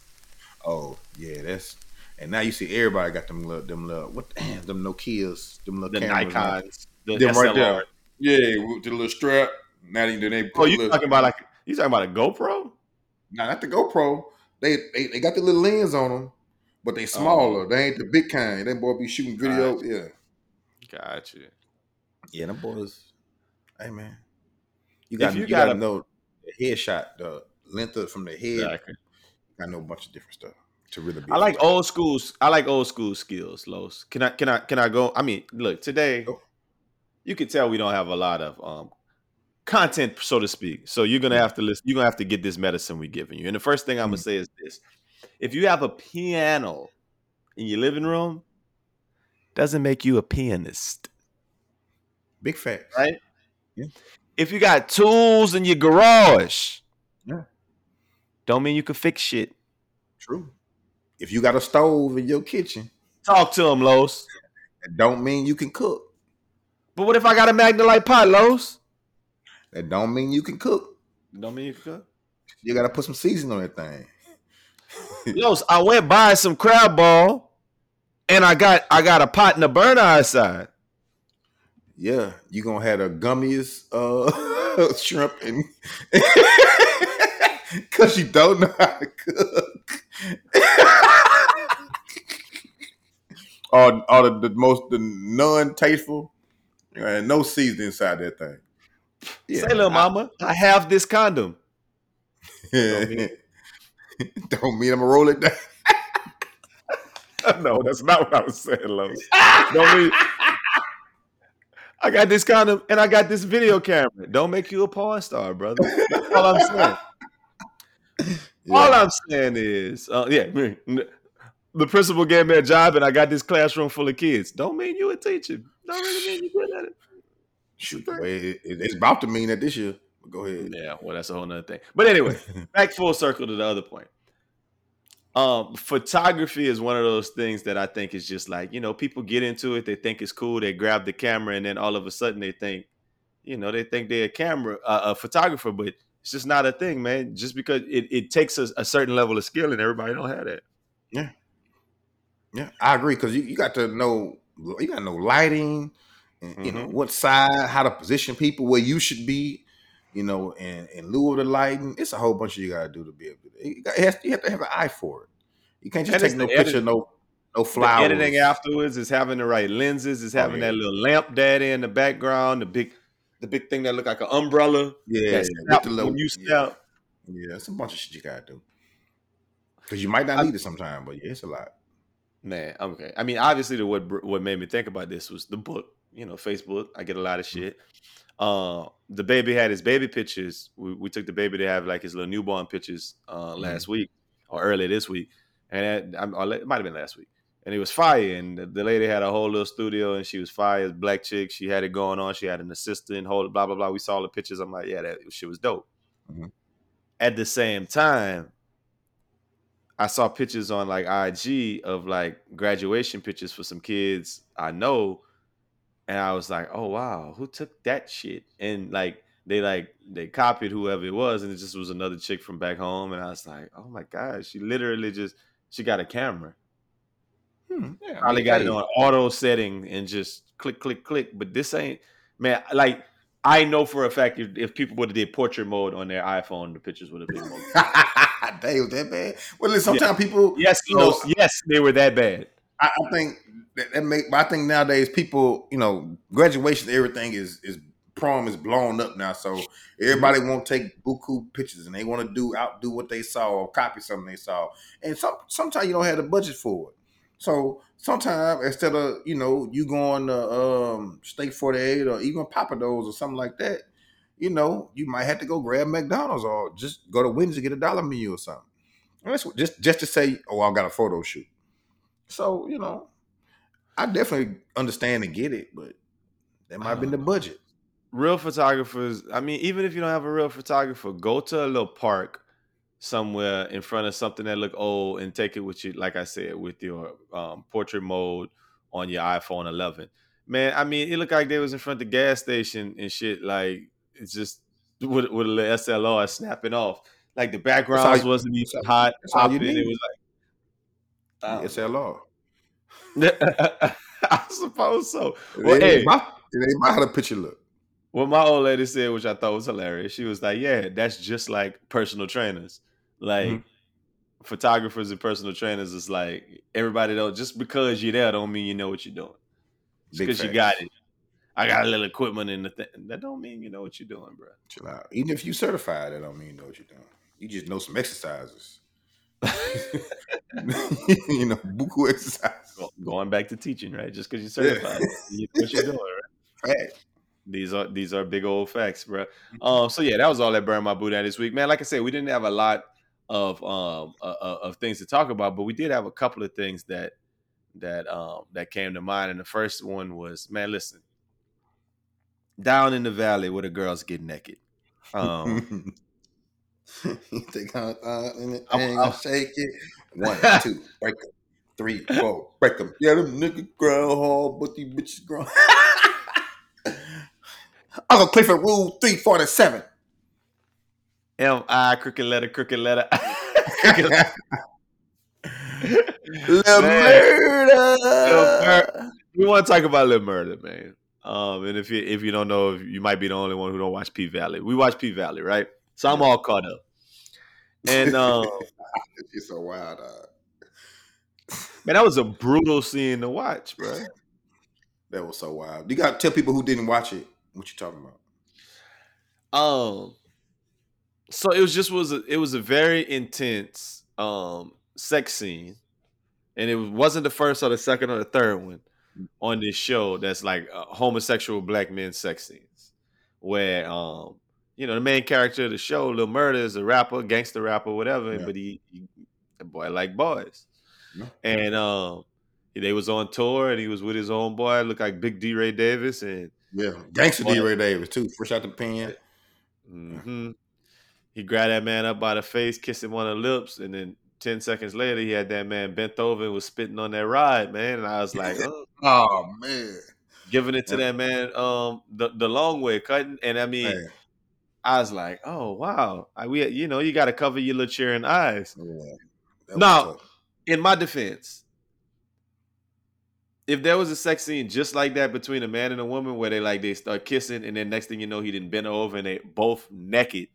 Oh yeah, that's, and now you see everybody got them little, them little, what the, them Nokias, them little the cameras, Nikons, the them S L R. Right there. Yeah, with the little strap. Not even they. Oh, you talking about like you talking about a GoPro? No, not the GoPro. They, they they got the little lens on them, but they smaller. Oh. They ain't the big kind. Them boy be shooting video. Gotcha. Yeah, gotcha. Yeah, them boys. Hey man, you got you, you got to know the headshot, the length of from the head. Exactly. I know a bunch of different stuff to really be. I like old about. school. I like old school skills, Los. Can I can I can I go? I mean, look, today oh. you can tell we don't have a lot of um. content, so to speak. So you're gonna have to listen. You're gonna have to get this medicine we're giving you. And the first thing I'm gonna say is this: if you have a piano in your living room, doesn't make you a pianist. Big facts, right? Yeah. If you got tools in your garage, yeah, don't mean you can fix shit. True. If you got a stove in your kitchen, talk to them, Los. That don't mean you can cook. But what if I got a Magnolite pot, Los? That don't mean you can cook. Don't mean you can cook. You gotta put some seasoning on that thing. Yo, so I went by some crab ball, and I got I got a pot and a burner outside. Yeah, you gonna have the gummiest uh, shrimp, and because you don't know how to cook. Or, or the, the most the non-tasteful, and no seasoning inside that thing. Yeah, say, little mama, I, I have this condom. Don't mean, don't mean I'm gonna roll it down. No, that's not what I was saying, Los. Don't mean I got this condom and I got this video camera. Don't make you a porn star, brother. That's all I'm saying. Yeah. All I'm saying is, uh, yeah, the principal gave me a job and I got this classroom full of kids. Don't mean you a teacher. Don't really mean you're good at it. Shoot, it, it, it's about to mean that this year. Go ahead. Yeah, well, that's a whole nother thing. But anyway, back full circle to the other point. Um, photography is one of those things that I think is just like, you know, people get into it. They think it's cool. They grab the camera, and then all of a sudden they think, you know, they think they're a camera, uh, a photographer, but it's just not a thing, man. Just because it, it takes a, a certain level of skill, and everybody don't have that. Yeah. Yeah, I agree, because you, you got to know you gotta know lighting, and mm-hmm. you know what side, how to position people where you should be, you know, and in lieu of the lighting, it's a whole bunch of you gotta do to be able to. You, got, it has, you have to have an eye for it. You can't just and take no picture, edit- no. No flowers. The editing afterwards is having the right lenses, is having oh, yeah. that little lamp daddy in the background, the big the big thing that look like an umbrella. Yeah, yeah. The little, when you step. Yeah. yeah, it's a bunch of shit you gotta do. Because you might not I, need it sometime, but yeah, it's a lot. Man, okay. I mean, obviously the what what made me think about this was the book. You know, Facebook. I get a lot of shit. Mm-hmm. Uh, the baby had his baby pictures. We, we took the baby to have like his little newborn pictures uh, mm-hmm. last week or earlier this week. And that, or it might have been last week. And it was fire, and the lady had a whole little studio, and she was fire, black chick. She had it going on. She had an assistant, whole blah, blah, blah. We saw all the pictures. I'm like, yeah, that shit was dope. Mm-hmm. At the same time, I saw pictures on, like, I G of, like, graduation pictures for some kids I know, and I was like, oh, wow, who took that shit? And, like, they, like, they copied whoever it was, and it just was another chick from back home, and I was like, oh, my God, she literally just, she got a camera. Hmm. Yeah, probably got it on auto setting and just click, click, click. But this ain't, man, like, I know for a fact if, if people would have did portrait mode on their iPhone, the pictures would have been more. They was that bad? Well, sometimes yeah. people. Yes, you know, yes, they were that bad. I, I think that, that make, I think nowadays people, you know, graduation, everything is, is prom is blown up now. So everybody mm-hmm. won't take buku pictures and they want to do outdo what they saw or copy something they saw. And some, sometimes you don't have the budget for it. So sometimes instead of, you know, you going to um, Steak forty-eight or even Papa Do's or something like that, you know, you might have to go grab McDonald's or just go to Wendy's and get a dollar menu or something. And that's what, just just to say, oh, I got a photo shoot. So, you know, I definitely understand and get it, but that might have been the budget. Real photographers, I mean, even if you don't have a real photographer, go to a little park somewhere in front of something that look old and take it with you, like I said, with your um, portrait mode on your iPhone eleven. Man, I mean, it looked like they was in front of the gas station and shit. Like, it's just with, with a little S L R snapping off. Like, the backgrounds wasn't even hot. That's all you need. It was like... Um, S L R. I suppose so. Well, it, ain't hey, my, it ain't my how the picture look. What my old lady said, which I thought was hilarious, she was like, yeah, that's just like personal trainers. Like mm-hmm. photographers and personal trainers is like everybody though, just because you're there don't mean you know what you're doing. Just because you got it. I got a little equipment in the thing. That don't mean you know what you're doing, bro. Chill out. Even if you certified, that don't mean you know what you're doing. You just know some exercises. You know, buku exercises. Going back to teaching, right? Just because you're certified, you know what you're doing, right? Right. These are these are big old facts, bro. Um, so yeah, that was all that burned my boot out this week, man. Like I said, we didn't have a lot of um uh, of things to talk about, but we did have a couple of things that that um that came to mind. And the first one was, man, listen, down in the valley where the girls get naked. Um, you think I'm, uh, I'm, I'm, I'm shake it? One, two, break them. Three, four, break them. Yeah, them niggas ground hard, but these bitches ground. Uncle Clifford Rule three forty-seven. M I crooked letter, crooked letter. Crooked letter. Little murder. Little murder. We want to talk about Little Murder, man. Um, and if you if you don't know, you might be the only one who don't watch P-Valley. We watch P-Valley, right? So I'm all caught up. And um, it's so wild, uh. Man, that was a brutal scene to watch, bro. That was so wild. You gotta tell people who didn't watch it. What you talking about? Um, so it was just was a, it was a very intense um sex scene, and it wasn't the first or the second or the third one on this show that's like uh, homosexual black men sex scenes, where um you know the main character of the show, Lil Murda, is a rapper, gangster rapper, whatever, yeah. but he, he the boy like boys, yeah. and um they was on tour and he was with his own boy, looked like Big D. Ray Davis and. Yeah, gangster D. Ray Davis too. Fresh out the pen. Mm-hmm. He grabbed that man up by the face, kissed him on the lips, and then ten seconds later, he had that man bent over and was spitting on that ride, man. And I was like, oh, oh man, giving it to that man um, the the long way, cutting. And I mean, man. I was like, oh wow, I, we you know you got to cover your little cheering eyes. Yeah, now, in my defense, if there was a sex scene just like that between a man and a woman where they like they start kissing and then next thing you know he didn't bend over and they both naked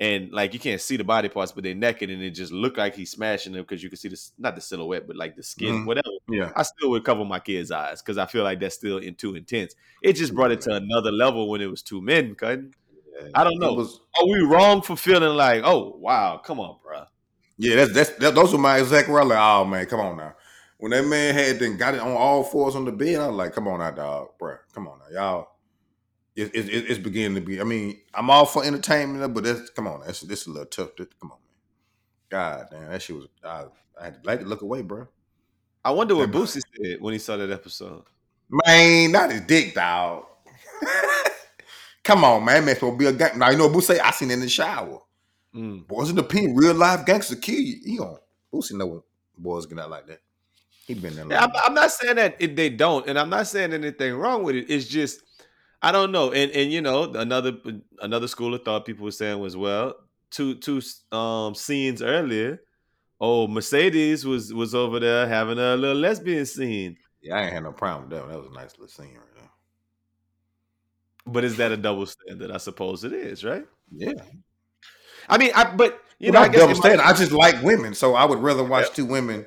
and like you can't see the body parts but they naked and it just looked like he's smashing them because you can see this not the silhouette but like the skin mm. whatever. Yeah, I still would cover my kids' eyes because I feel like that's still in too intense. It just brought it to another level when it was two men. Cutting. Yeah, I don't know. Was, Are we wrong for feeling like oh wow come on bro? Yeah, that's that's that, those were my exact words. Like, oh man, come on now. When that man had then got it on all fours on the bed, I was like, come on now, dog, bro. Come on now, y'all. It, it, it, it's beginning to be. I mean, I'm all for entertainment, but that's come on. That's this a little tough. This, come on, man. God damn, that shit was. I, I had to, like to look away, bro. I wonder what Boosie said it. when he saw that episode. Man, not his dick, dog. Come on, man. That's gonna be a gangster. Now you know what Boosie? I seen it in the shower. Mm. Boys in the pen, real life gangster kill you. He on Boosie know when boys get out like that. He been there. Like I'm, I'm not saying that it, they don't, and I'm not saying anything wrong with it. It's just I don't know. And and you know another another school of thought people were saying was well two two um, scenes earlier. Oh, Mercedes was was over there having a little lesbian scene. Yeah, I ain't had no problem with that. That was a nice little scene right there. But is that a double standard? I suppose it is, right? Yeah. I mean, I but you well, know, I guess double standard. I just like women, so I would rather watch yeah. two women.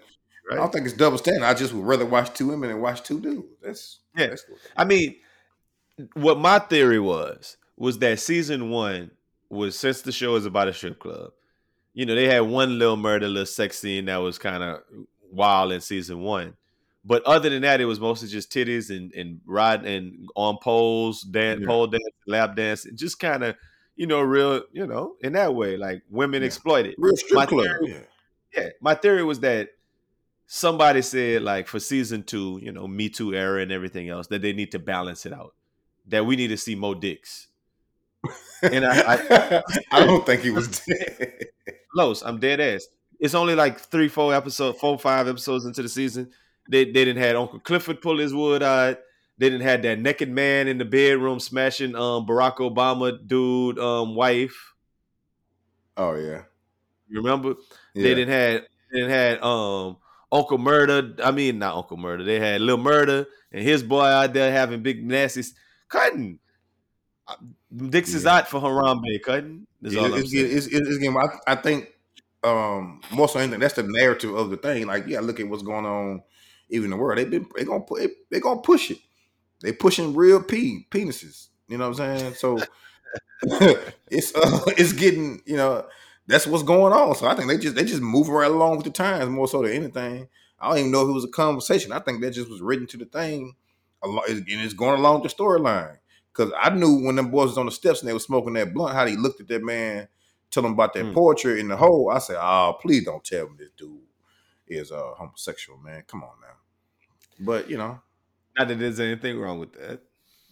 Right. I don't think it's double standard. I just would rather watch two women and watch two dudes. That's yeah. That's I mean, what my theory was was that season one was since the show is about a strip club. You know, they had one little murder, little sex scene that was kind of wild in season one. But other than that, it was mostly just titties and, and ride and on poles, dance, yeah. pole dance, lap dance, and just kind of, you know, real, you know, in that way, like women yeah. exploited. Real strip my club. Theory, yeah. yeah. My theory was that somebody said, like, for season two, you know, Me Too era and everything else, that they need to balance it out, that we need to see more dicks. And I, I, I don't think he was dead. Los, I'm dead ass. It's only like three, four episodes, four, five episodes into the season. They they didn't have Uncle Clifford pull his wood out. They didn't have that naked man in the bedroom smashing um Barack Obama dude um wife. Oh yeah, you remember? Yeah. They didn't have they didn't have um Uncle Murder. I mean not Uncle Murder. They had Lil Murder and his boy out there having big nasty cutting. Dix is yeah. out for Harambe, cutting. Is all it's, I'm saying. It's, it's, it's getting, I, I think um, more so anything that's the narrative of the thing. Like, yeah, look at what's going on, even in the world. They been they gonna they, they gonna push it. They pushing real pe- penises. You know what I'm saying? So it's uh, it's getting you know that's what's going on. So I think they just they just move right along with the times more so than anything. I don't even know if it was a conversation. I think that just was written to the thing, and it's going along with the storyline. Because I knew when them boys was on the steps and they were smoking that blunt, how they looked at that man, tell him about that mm. poetry in the hole. I said, oh, please don't tell me this dude is uh, homosexual, man. Come on now. But, you know. Not that there's anything wrong with that.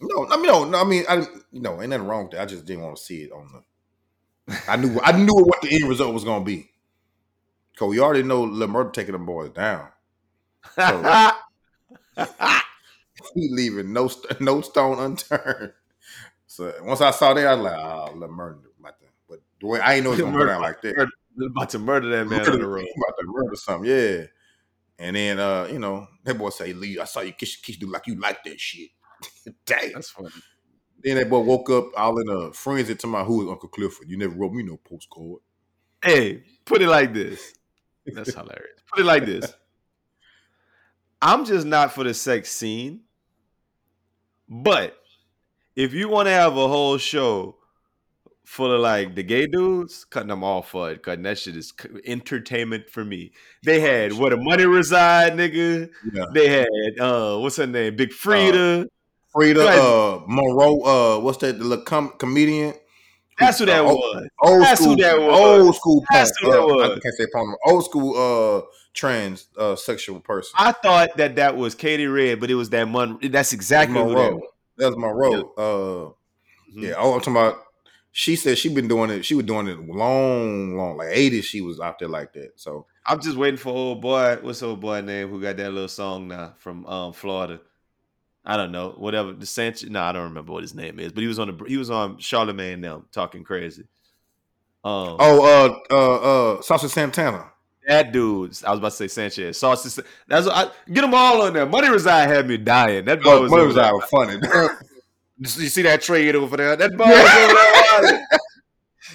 No, I mean, no, no I mean, I, you know, ain't nothing wrong with that. I just didn't want to see it on the... I knew I knew what the end result was going to be. Because we already know Lil Murder taking them boys down. So, he leaving no no stone unturned. So once I saw that, I was like, "Oh, let murder my thing." But the way I ain't know it's gonna go down like that. Murder, about to murder that man murder, on the road. About to murder something, yeah. And then uh, you know that boy say, "Lee, I saw you kiss your kiss dude like you like that shit." Damn, that's funny. Then that boy woke up all in a frenzy to my who is Uncle Clifford. You never wrote me no postcard. Hey, put it like this. That's hilarious. Put it like this. I'm just not for the sex scene. But if you want to have a whole show full of like the gay dudes, cutting them all for it, cutting that shit is entertainment for me. They had Where the Money Reside, nigga. Yeah. They had uh, what's her name, Big Frida, uh, Frida like, uh, Monroe. Uh, what's that? The little com- comedian. That's who that uh, was. Old that's school, who that was. Old school. That's punk. Who that uh, was. I can't say punk. Old school uh, trans uh, sexual person. I thought that that was Katie Redd, but it was that Mon. That's exactly Monroe. Who that was. That was Monroe. Yeah. Uh, mm-hmm. yeah. Oh, I'm talking about. She said she been doing it. She was doing it long, long, like eighties. She was out there like that. So I'm just waiting for old boy. What's old boy name who got that little song now from um, Florida? I don't know, whatever the Sanchez. No, I don't remember what his name is, but he was on the he was on Charlamagne now talking crazy. Um, oh, uh, uh, uh, Sauce Santana. that dude's. I was about to say Sanchez. Sauce. So that's what I, get them all on there. Money Reside had me dying. That boy oh, was Money Reside was funny. You see that trade over there? That boy was over there.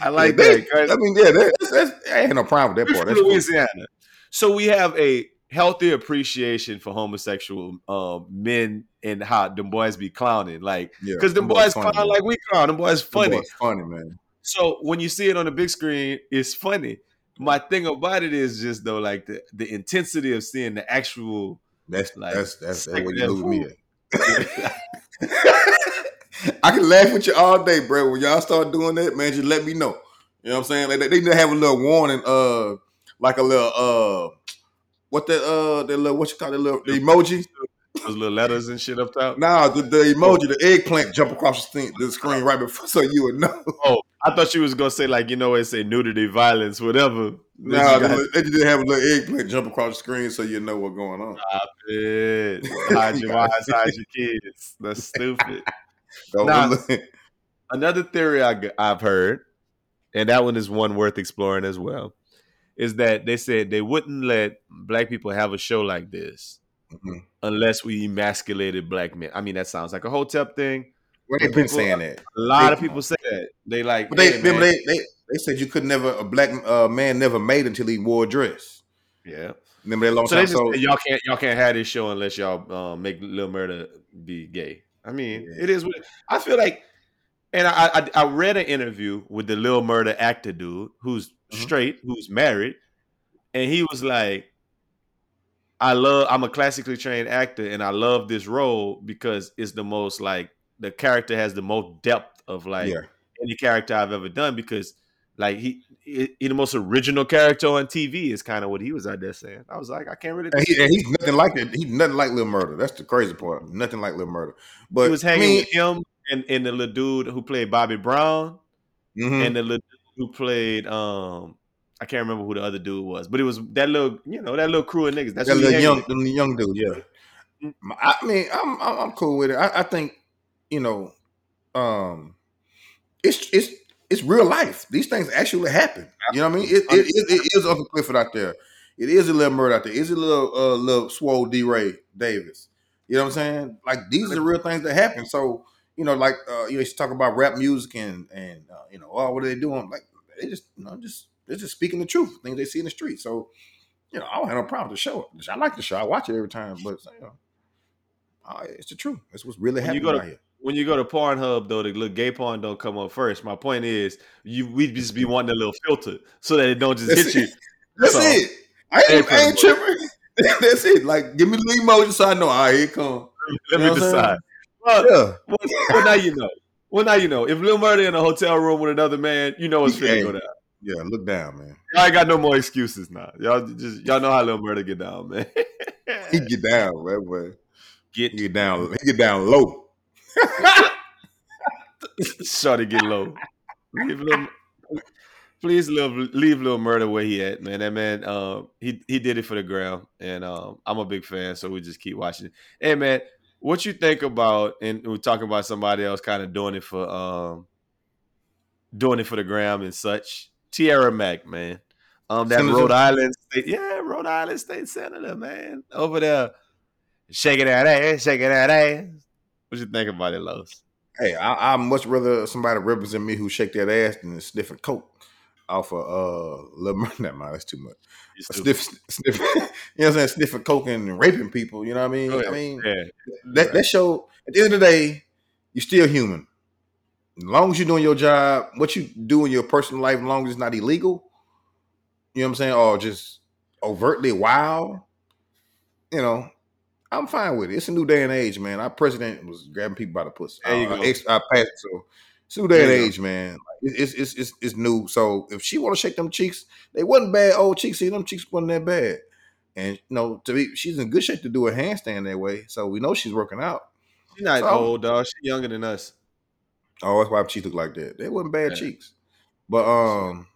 I like yeah, that. They, I mean, yeah, that's, that's, I ain't no problem with that part. That's Louisiana. Cool. So we have a healthy appreciation for homosexual um, men and how them boys be clowning. Like, because yeah, them boys, boys funny, clown man. Like we clown. Them boys funny. Them boys funny, man. So when you see it on the big screen, it's funny. My thing about it is just, though, like the, the intensity of seeing the actual. That's like, that's that's, that's what you lose me at. I can laugh with you all day, bro. When y'all start doing that, man, just let me know. You know what I'm saying? Like, they need to have a little warning, uh, like a little, uh, what that, uh, that little, what you call that little, the emoji? Those little letters and shit up top? Nah, the, the emoji, the eggplant jump across the screen, the screen right before, so you would know. Oh, I thought you was going to say, like, you know, it say nudity, violence, whatever. Nah, they, they just have a little eggplant jump across the screen so you know what's going on. Stop it. Hide your eyes, hide your kids. That's stupid. Now, another theory I, I've heard, and that one is one worth exploring as well, is that they said they wouldn't let black people have a show like this mm-hmm. unless we emasculated black men. I mean, that sounds like a hotel thing. Well, they've been people, saying that. A lot they, of people say that. They like, but they, hey, remember they, they they said you could never a black uh, man never made until he wore a dress. Yeah. Remember that long so time. They just, so y'all can't y'all can't have this show unless y'all um, make Lil Murder be gay. I mean, yeah. It is what I feel like, and I, I I read an interview with the Lil Murder actor dude who's mm-hmm. straight, who's married, and he was like, "I love. I'm a classically trained actor, and I love this role because it's the most like the character has the most depth of like yeah. any character I've ever done because like he, he, he the most original character on T V is kind of what he was out there saying." I was like, I can't really. And he, and he's nothing like that. He's nothing like Lil Murder. That's the crazy part. Nothing like Lil Murder. But he was hanging I mean, with him and, and the little dude who played Bobby Brown, mm-hmm. and the little dude who played um I can't remember who the other dude was, but it was that little you know that little crew of niggas. That's that little young the young dude. Yeah, I mean, I'm I'm cool with it. I, I think you know, um, it's it's. It's real life. These things actually happen. You know what I mean? It, it, it, it is Uncle Clifford out there. It is a little Murder out there. It's a little uh, little Swole D. Ray Davis. You know what I'm saying? Like these are the real things that happen. So you know, like uh, you know, talk about rap music and and uh, you know, oh, what are they doing? Like they just, you know, just they're just speaking the truth. Things they see in the street. So you know, I don't have no problem to show it. I like the show. I watch it every time. But you know, uh, it's the truth. It's what's really happening out here. When you go to Pornhub, though, the little gay porn don't come up first. My point is, you we just be wanting a little filter so that it don't just That's hit it. you. That's so, it. I ain't, I ain't tripping. That's it. Like, give me the emoji so I know. All right, here it comes. Let you know me decide. Well, yeah. well, well, now you know. Well, now you know. If Lil Murder in a hotel room with another man, you know what's going to go down. Yeah, look down, man. Y'all ain't got no more excuses now. Y'all just y'all know how Lil Murder get down, man. He get down, man. Boy. Get, he get down. He get down low. Shorty get low. Little, please leave, leave Lil Murder where he at, man. That man, uh, he he did it for the ground, and um, I'm a big fan, so we just keep watching it. Hey, man, what you think about? And we're talking about somebody else kind of doing it for, um, doing it for the ground and such. Tiara Mack, man, um, that Senator. Rhode Island State, yeah, Rhode Island State Senator, man, over there shaking that ass, shaking that ass. What you think about it, Los? Hey, I, I much rather somebody represent me who shake that ass than sniffing coke off of uh, Lil Murder. That mind, that's too much. Sniff, sniff, you know what I'm saying? Sniffing coke and raping people. You know what I mean? Oh, yeah. I mean, yeah. that, right. that show. At the end of the day, you're still human. As long as you're doing your job, what you do in your personal life, as long as it's not illegal. You know what I'm saying? Or just overtly wild. You know. I'm fine with it. It's a new day and age, man. Our president was grabbing people by the pussy. There you uh, go. Ex- I passed, so it's a new day and age, man. It's, it's it's it's new. So if she want to shake them cheeks, they wasn't bad old cheeks. See, them cheeks wasn't that bad. And you know, to be, she's in good shape to do a handstand that way. So we know she's working out. She's not so, old, dog. She's younger than us. Oh, that's why her cheeks look like that. They wasn't bad yeah. cheeks, but um,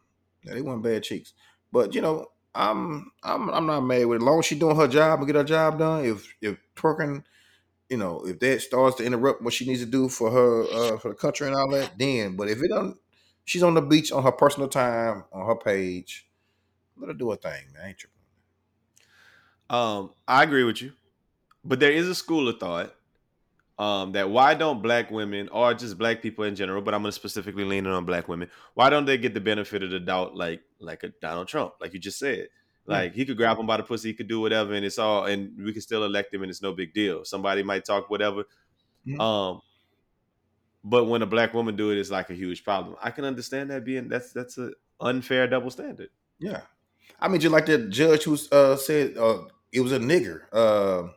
yeah, they wasn't bad cheeks. But you know. I'm I'm I'm not mad with it. As long as she's doing her job and get her job done, if if twerking, you know, if that starts to interrupt what she needs to do for her uh, for the country and all that, then. But if it don't, she's on the beach on her personal time on her page. let her do her thing, man. I ain't tripping. Um, I agree with you, but there is a school of thought um, that why don't black women or just black people in general, but I'm going to specifically lean in on black women. Why don't they get the benefit of the doubt? Like, like a Donald Trump, like you just said, like he could grab him by the pussy, he could do whatever, and it's all, and we can still elect him, and it's no big deal. Somebody might talk whatever, mm-hmm. um, but when a black woman do it, it's like a huge problem. I can understand that being that's that's an unfair double standard. Yeah, I mean, just like the judge who uh, said uh, it was a nigger. Uh,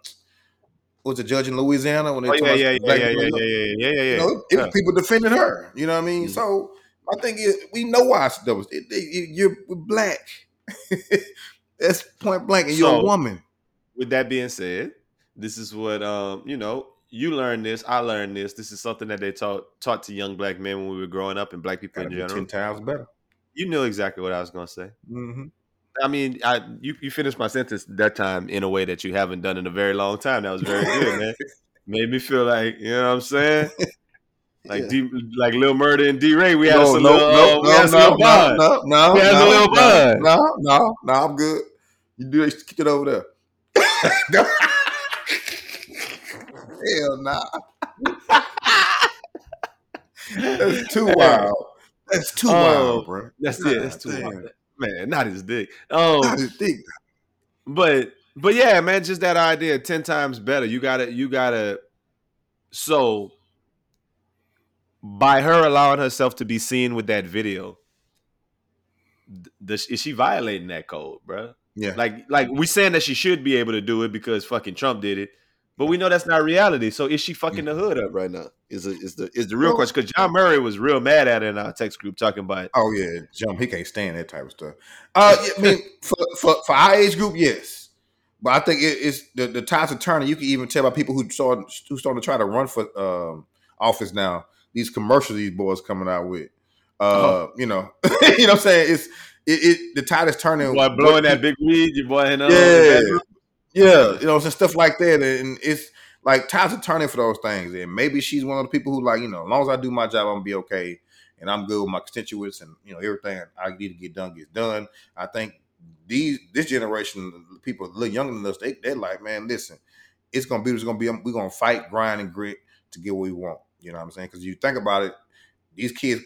was a judge in Louisiana when they oh, yeah, yeah, yeah, yeah, yeah, yeah, yeah, yeah, yeah, yeah. You know, it was people defending her. You know what I mean? Mm-hmm. So I think it, we know why it's double. It, it, you're black. That's point blank, and you're so, a woman. With that being said, this is what um, you know. You learned this. I learned this. This is something that they taught taught to young black men when we were growing up, and black people Gotta in general. Ten times better. You knew exactly what I was going to say. Mm-hmm. I mean, I you you finished my sentence that time in a way that you haven't done in a very long time. That was very good, man. Made me feel like, you know what I'm saying. Like yeah. D, like Lil Murder and D. Ray, we had no, a little, no, no, uh, no, no, bond. No, no, no, we had no, a little bond. No, no, no, no, I'm good. You do it, keep it over there. Hell nah. That's too wild. That's too um, wild, bro. That's it. That's too wild, man. Not his dick. Oh, not his dick. But but yeah, man, just that idea, ten times better. You gotta, you gotta. So. By her allowing herself to be seen with that video, th- is she violating that code, bro? Yeah. Like, like we saying that she should be able to do it because fucking Trump did it, but we know that's not reality. So is she fucking the hood up right now? Is a, is the is the real well, question? Because John Murray was real mad at it in our text group talking about. Oh yeah, John, he can't stand that type of stuff. Uh, I mean, for, for for our age group, yes, but I think it, it's the the tides are turning. You can even tell by people who saw who started to try to run for um, office now. These commercials these boys coming out with. Uh, oh. You know, you know what I'm saying? It's it, it the tide is turning. Your boy blowing that big weed, your boy. And, uh, yeah. Yeah. You know, some stuff like that. And it's like tides are turning for those things. And maybe she's one of the people who like, you know, as long as I do my job, I'm gonna be okay. And I'm good with my constituents and, you know, everything I need to get done gets done. I think these this generation of people a little younger than us, they, they're like, man, listen, it's gonna be it's gonna be we're gonna fight, grind, and grit to get what we want. You know what I'm saying? Because you think about it, these kids,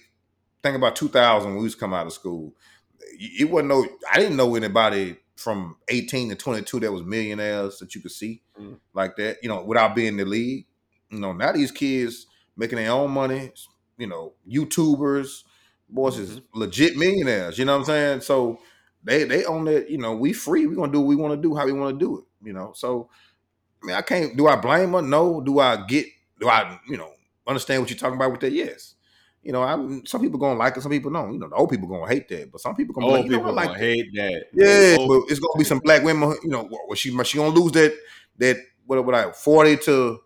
think about two thousand when we used to come out of school. It wasn't no, I didn't know anybody from eighteen to twenty-two that was millionaires that you could see mm. like that, you know, without being in the league. You know, now these kids making their own money, you know, YouTubers, boys mm-hmm. is legit millionaires, you know what I'm saying? So they, they own that, you know, we free. We're going to do what we want to do, how we want to do it, you know? So, I mean, I can't, do I blame her? No. Do I get, do I, you know, understand what you're talking about with that? Yes. You know, I'm, some people going to like it, some people don't. You know, the old people going to hate that, but some people going to like, you know, like hate that. Yeah, old but it's going to be some black women, you know, well, she she going to lose that, that what would I, forty to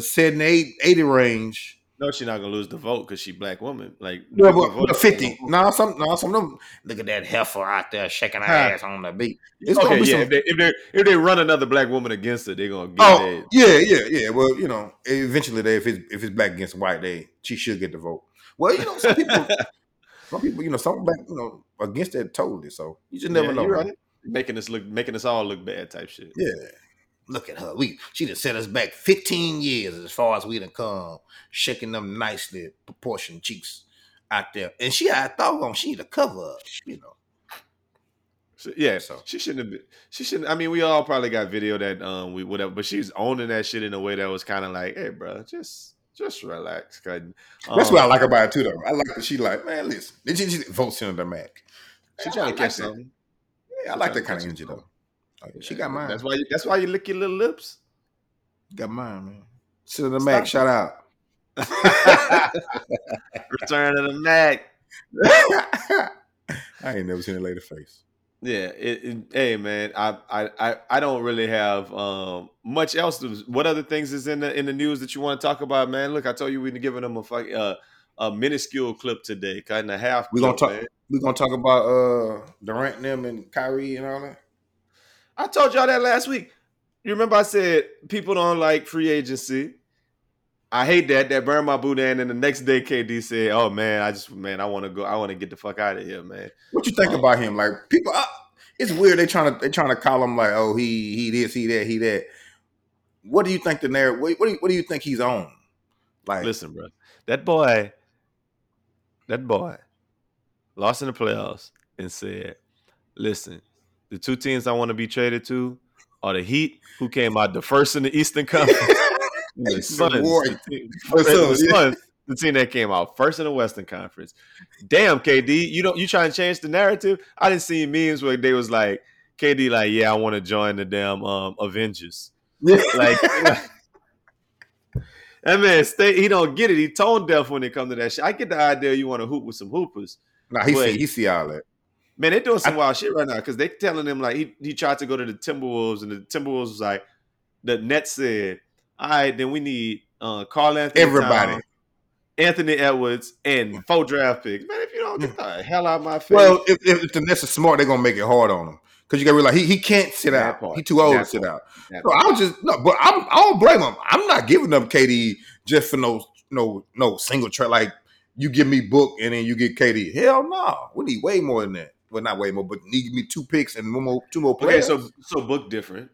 seventy, eighty range. No, she's not going to lose the vote because she black woman. Like, yeah, but fifty. No, some, no, some of them, look at that heifer out there shaking her huh. ass on the beat. It's okay, going to be yeah, some. If they, if, they, if they run another black woman against her, they're going to get oh, that. Yeah, yeah, yeah. Well, you know, eventually, they, if, it's, if it's black against white, they she should get the vote. Well, you know, some people, some people, you know, some black, you know, against that totally. So you just never yeah, know. Right. Making us look, making us all look bad type shit. Yeah. Look at her. We she done set us back fifteen years as far as we done come, shaking them nicely proportioned cheeks out there. And she had thought on she need a cover up, you know. So, yeah, so she shouldn't have been. She shouldn't. I mean, we all probably got video that um we whatever, but she's owning that shit in a way that was kind of like, hey, bro, just just relax. Um, That's what I like about it too, though. I like that she like, man, listen, did she vote Senator Mack? She trying to catch something. Yeah, I like that kind of energy though. She got mine. That's why. You, that's why you lick your little lips. You got mine, man. Senator Mac, shout out. Return of the Mac. I ain't never seen a lady face. Yeah. It, it, hey, man. I, I, I, I don't really have um, much else. To, what other things is in the in the news that you want to talk about, man? Look, I told you we were giving them a fuck, uh, a minuscule clip today, kind of half. We gonna talk. We gonna talk about uh, Durant, and them, and Kyrie, and all that. I told y'all that last week. You remember I said people don't like free agency. I hate that. That burned my boot in. And the next day, K D said, "Oh man, I just man, I want to go. I want to get the fuck out of here, man." What you think um, about him? Like people, I, It's weird. They trying to they trying to call him like, oh, he he this, he that, he that. What do you think the narrative? What do you, what do you think he's on? Like, listen, bro, that boy, that boy, lost in the playoffs and said, "Listen, the two teams I want to be traded to are the Heat, who came out the first in the Eastern Conference, and the Suns, the, Suns, the team that came out first in the Western Conference." Damn, K D, you don't you trying to change the narrative? I didn't see memes where they was like, "K D, like, yeah, I want to join the damn um, Avengers." Like, that man, stay, he don't get it. He tone deaf when it comes to that shit. I get the idea you want to hoop with some hoopers. Nah, he but, see, he see all that. Man, they doing some I, wild shit right now because they telling him like he, he tried to go to the Timberwolves and the Timberwolves was like, the Nets said, all right, then we need uh, Karl-Anthony everybody, Towns, Anthony Edwards, and four draft picks. Man, if you don't get the hell out of my face. Well, if, if the Nets are smart, they're gonna make it hard on him. Because you got to realize he, he can't sit that out. Part. He too old that to sit part. Out. That so part. I was just no, but I'm I don't blame him. I'm not giving up K D just for no no no single track. Like you give me Book and then you get K D. Hell no, nah. We need way more than that. Well, not way more, but need me two picks and one more two more players. Okay, so so Book different,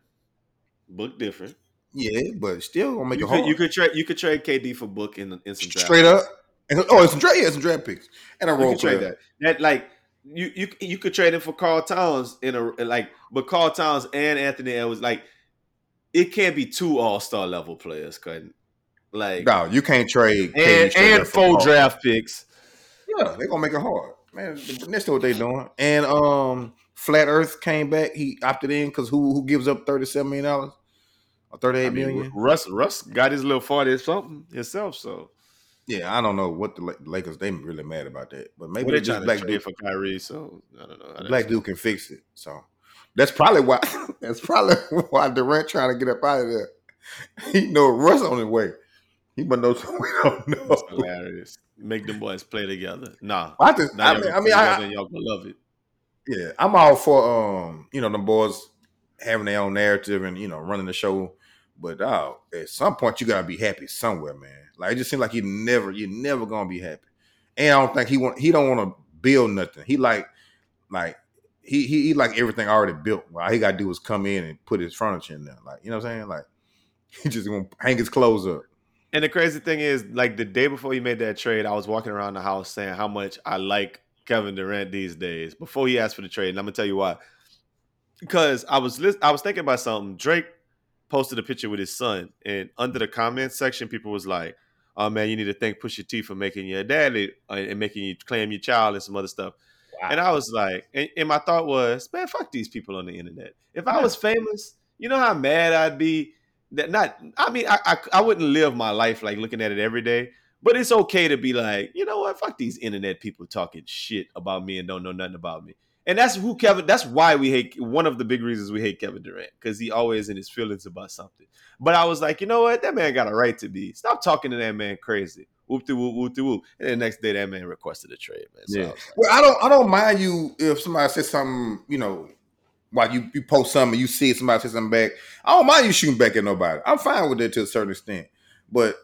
Book different. Yeah, but still gonna make you it could, hard. You could trade you could trade K D for Book in in some draft straight picks. Up. And, oh, it's some draft, yeah, some draft picks and a role player. Trade that. That like. You you you could trade him for Karl Towns in a like, but Karl Towns and Anthony Edwards like, it can't be two All Star level players, couldn't like no, you can't trade and, and four draft picks. Yeah, they're gonna make it hard, man. That's what they're doing. And um, Flat Earth came back. He opted in because who who gives up thirty seven million dollars or thirty eight I mean, million? Russ Russ got his little forty or something himself, so. Yeah, I don't know what the Lakers, they really mad about that. But maybe well, they just black dude for Kyrie, so I don't know. I black dude can fix it. So that's probably why that's probably why Durant trying to get up out of there. He know Russ on his way. He but knows we don't know. That's hilarious. Make them boys play together. Nah. I, just, I mean, I mean I, y'all gonna love it. Yeah, I'm all for um, you know, them boys having their own narrative and you know, running the show. But uh, at some point, you gotta be happy somewhere, man. Like it just seems like you never, you're never gonna be happy. And I don't think he want, he don't want to build nothing. He like, like he, he he like everything already built. All he gotta do is come in and put his furniture in there. Like you know what I'm saying? Like he just gonna hang his clothes up. And the crazy thing is, like the day before he made that trade, I was walking around the house saying how much I like Kevin Durant these days. Before he asked for the trade, and I'm gonna tell you why. Because I was list- I was thinking about something, Drake. Posted a picture with his son, and under the comments section, people was like, oh, man, you need to thank Pusha T for making your daddy and making you claim your child and some other stuff. Wow. And I was like, and, and my thought was, man, fuck these people on the internet. If I was famous, you know how mad I'd be? That not, I mean, I, I, I wouldn't live my life like looking at it every day, but it's okay to be like, you know what, fuck these internet people talking shit about me and don't know nothing about me. And that's who Kevin, that's why we hate, one of the big reasons we hate Kevin Durant, because he always in his feelings about something. But I was like, you know what? That man got a right to be. Stop talking to that man crazy. Whoop-de-whoop, whoop-de-whoop. And then the next day, that man requested a trade, man. So yeah. I like, well, I don't I don't mind you if somebody says something, you know, while you, you post something and you see somebody say something back. I don't mind you shooting back at nobody. I'm fine with that to a certain extent. But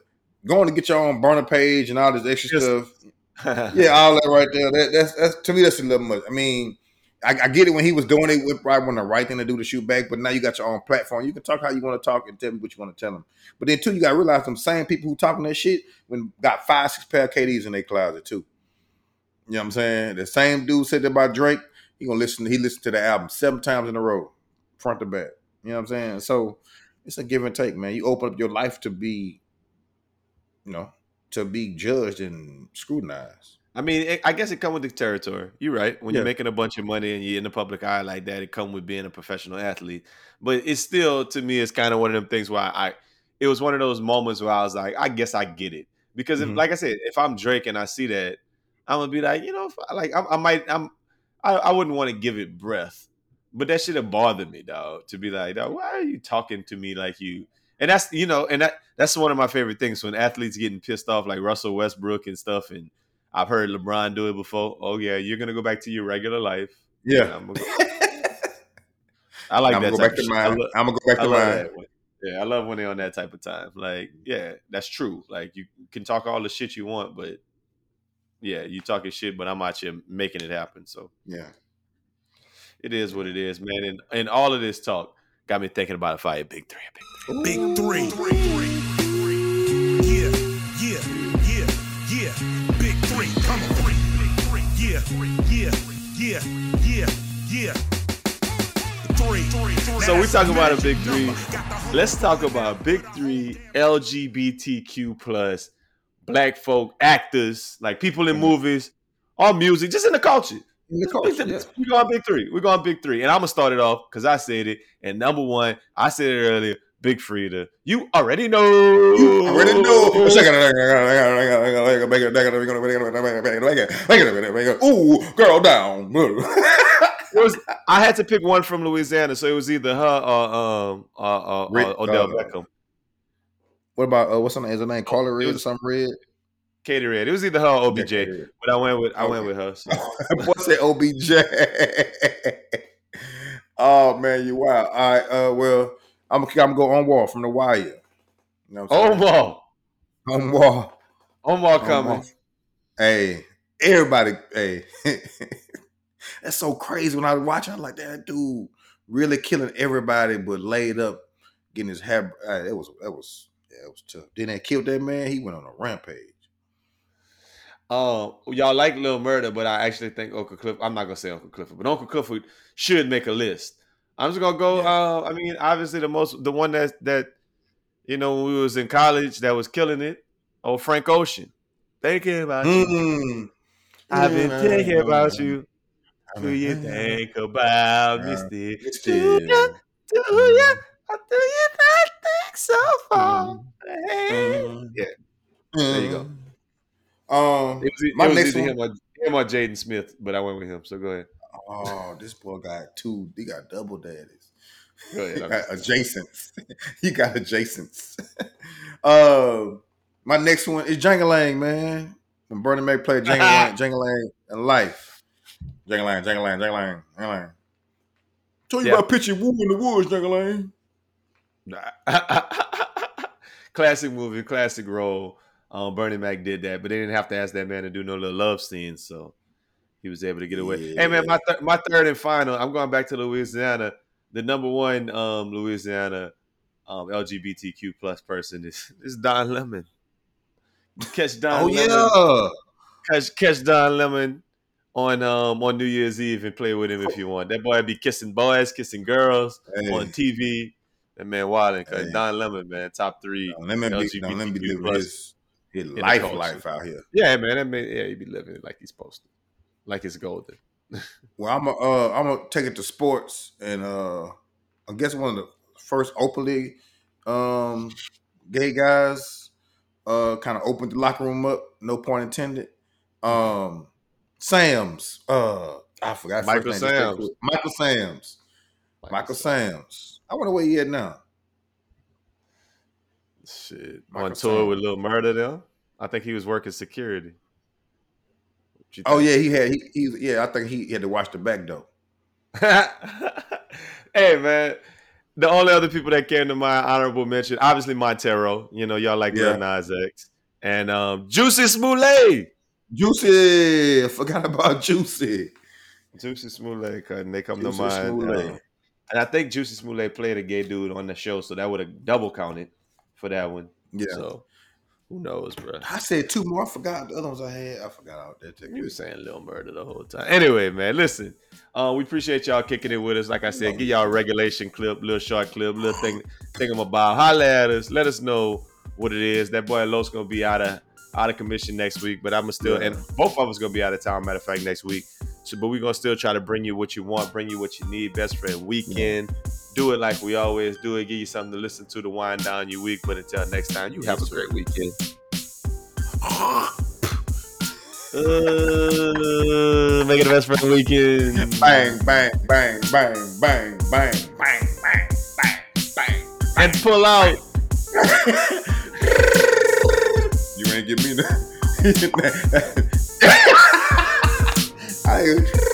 going to get your own burner page and all this extra Just, stuff. Yeah, all that right there. That, that's, that's to me, that's a little much. I mean... I, I get it when he was doing it with probably one of the right thing to do to shoot back, but now you got your own platform. You can talk how you want to talk and tell me what you want to tell them. But then, too, you got to realize them same people who talking that shit when got five, six pair of K Ds in their closet, too. You know what I'm saying? The same dude said that about Drake. He gonna listen. He listened to the album seven times in a row, front to back. You know what I'm saying? So it's a give and take, man. You open up your life to be, you know, to be judged and scrutinized. I mean, I guess it comes with the territory. You're right. When yeah. you're making a bunch of money and you're in the public eye like that, it comes with being a professional athlete. But it's still, to me, it's kind of one of them things where I, it was one of those moments where I was like, I guess I get it. Because if, mm-hmm. like I said, if I'm Drake and I see that, I'm gonna be like, you know, like I, I might, I'm, I, I wouldn't want to give it breath, but that should have bothered me, dog. To be like, dog, why are you talking to me like you? And that's, you know, and that that's one of my favorite things when athletes getting pissed off, like Russell Westbrook and stuff, and. I've heard LeBron do it before. Oh, yeah, you're going to go back to your regular life. Yeah. I'm gonna go. I like I'm that. Go type back of to mine. Lo- I'm going to go back I to mine. Yeah, I love when they're on that type of time. Like, yeah, that's true. Like, you can talk all the shit you want, but, yeah, you talking shit, but I'm out here making it happen. So, yeah. it is what it is, man. And and all of this talk got me thinking about a fire big three, a big three, big three, three, three, three. Yeah, yeah, yeah, yeah. Big three, come on, three, three, yeah, yeah, yeah, yeah, yeah. Three, three, three. So we talking about a big three. Let's talk about big three L G B T Q plus black folk actors, like people in movies, or music, just in the culture. In the culture, yeah. We're going big three. We're going big three. And I'm going to start it off because I said it. And number one, I said it earlier, Big Frida. You already know. You already know. Ooh, girl down. Was, I had to pick one from Louisiana, so it was either her or um, uh, uh, Rick, uh, Odell Beckham. Uh, what about uh, what's her name? Is her name Carla Red or something? Red? Katie Redd. It was either her or O B J, yeah, but I went with I okay. went with her. So. Boy said O B J. Oh man, you wild! All right, uh, well, I'm I'm gonna go on wall from The Wire. You know what I'm on wall, on wall, on wall coming. Hey, everybody, hey. That's so crazy. When I was watching, I was like, that dude really killing everybody, but laid up, getting his hair. Uh, it was that was yeah, it was tough. Then they killed that man. He went on a rampage. Um, uh, y'all like Lil Murder, but I actually think Uncle Clifford. I'm not gonna say Uncle Clifford, but Uncle Clifford should make a list. I'm just gonna go. Yeah. Uh, I mean, obviously the most, the one that that you know when we was in college that was killing it. Oh, Frank Ocean. Thinking about mm-hmm. you. I've been mm-hmm. thinking about mm-hmm. you. Do you think about me still? Do you? Do you? Do you not think so far? Hey. Yeah. There you go. Um, it was, it my was next one. Him or, him or Jaden Smith, but I went with him, so go ahead. Oh, this boy got two. He got double daddies. Go ahead. He got adjacents. He got adjacents. uh, my next one is Jangalang, man. When Bernie Mac played Jangalang, Jangalang in life. Jangalang, Jangalang, Jangalang, Jangalang. Tell you yeah. about pitching woo in the woods, Jangalang. Classic movie, classic role. Um, Bernie Mac did that, but they didn't have to ask that man to do no little love scenes, so he was able to get away. Yeah. Hey, man, my th- my third and final, I'm going back to Louisiana. The number one um, Louisiana um, L G B T Q plus person is, is Don Lemon. Catch Don oh, Lemon. Oh, yeah. Catch, catch Don Lemon. On um on New Year's Eve and play with him if you want. That boy be kissing boys, kissing girls hey. on T V. That man wildin'. Hey. Don Lemon, man, top three. Don Lemon be, Don Lemon be living his, his life, life out here. Yeah, man. That man, yeah, he be living it like he's supposed to, like it's golden. Well, I'm gonna uh, I'm gonna take it to sports, and uh, I guess one of the first openly um gay guys uh kind of opened the locker room up. No point intended. Um. Sam's, uh, I forgot Michael Sam's. Michael Sam's, Michael, Michael Sam's. I wonder where he at now. Shit, Michael on tour Sam. With Lil Murder though. I think he was working security. Oh yeah, he had. He, he yeah, I think he had to watch the back door. Hey man, the only other people that came to my honorable mention, obviously Montero. You know, y'all like yeah. Lil Nas X and um, Jussie Smollett. Juicy, I forgot about Juicy. Jussie Smollett, and they come Jussie to mind. Um, and I think Jussie Smollett played a gay dude on the show, so that would have double counted for that one. Yeah. So who knows, bro? I said two more. I forgot the other ones I had. I forgot out there. You were saying Lil Murder the whole time. Anyway, man, listen. Uh, we appreciate y'all kicking it with us. Like I said, no. Give y'all a regulation clip, little short clip, little thing. Think I'm about. Holla at us. Let us know what it is. That boy Lo's gonna be out of. out of commission next week, but I'm still, yeah. and both of us going to be out of town, matter of fact, next week. So, but we're going to still try to bring you what you want, bring you what you need, best friend weekend. Yeah. Do it like we always do it. Give you something to listen to to wind down your week. But until next time, you have a great weekend. uh, make it a best friend weekend. Bang, bang, bang, bang, bang, bang, bang, bang, bang, bang. And pull out. Give me that. I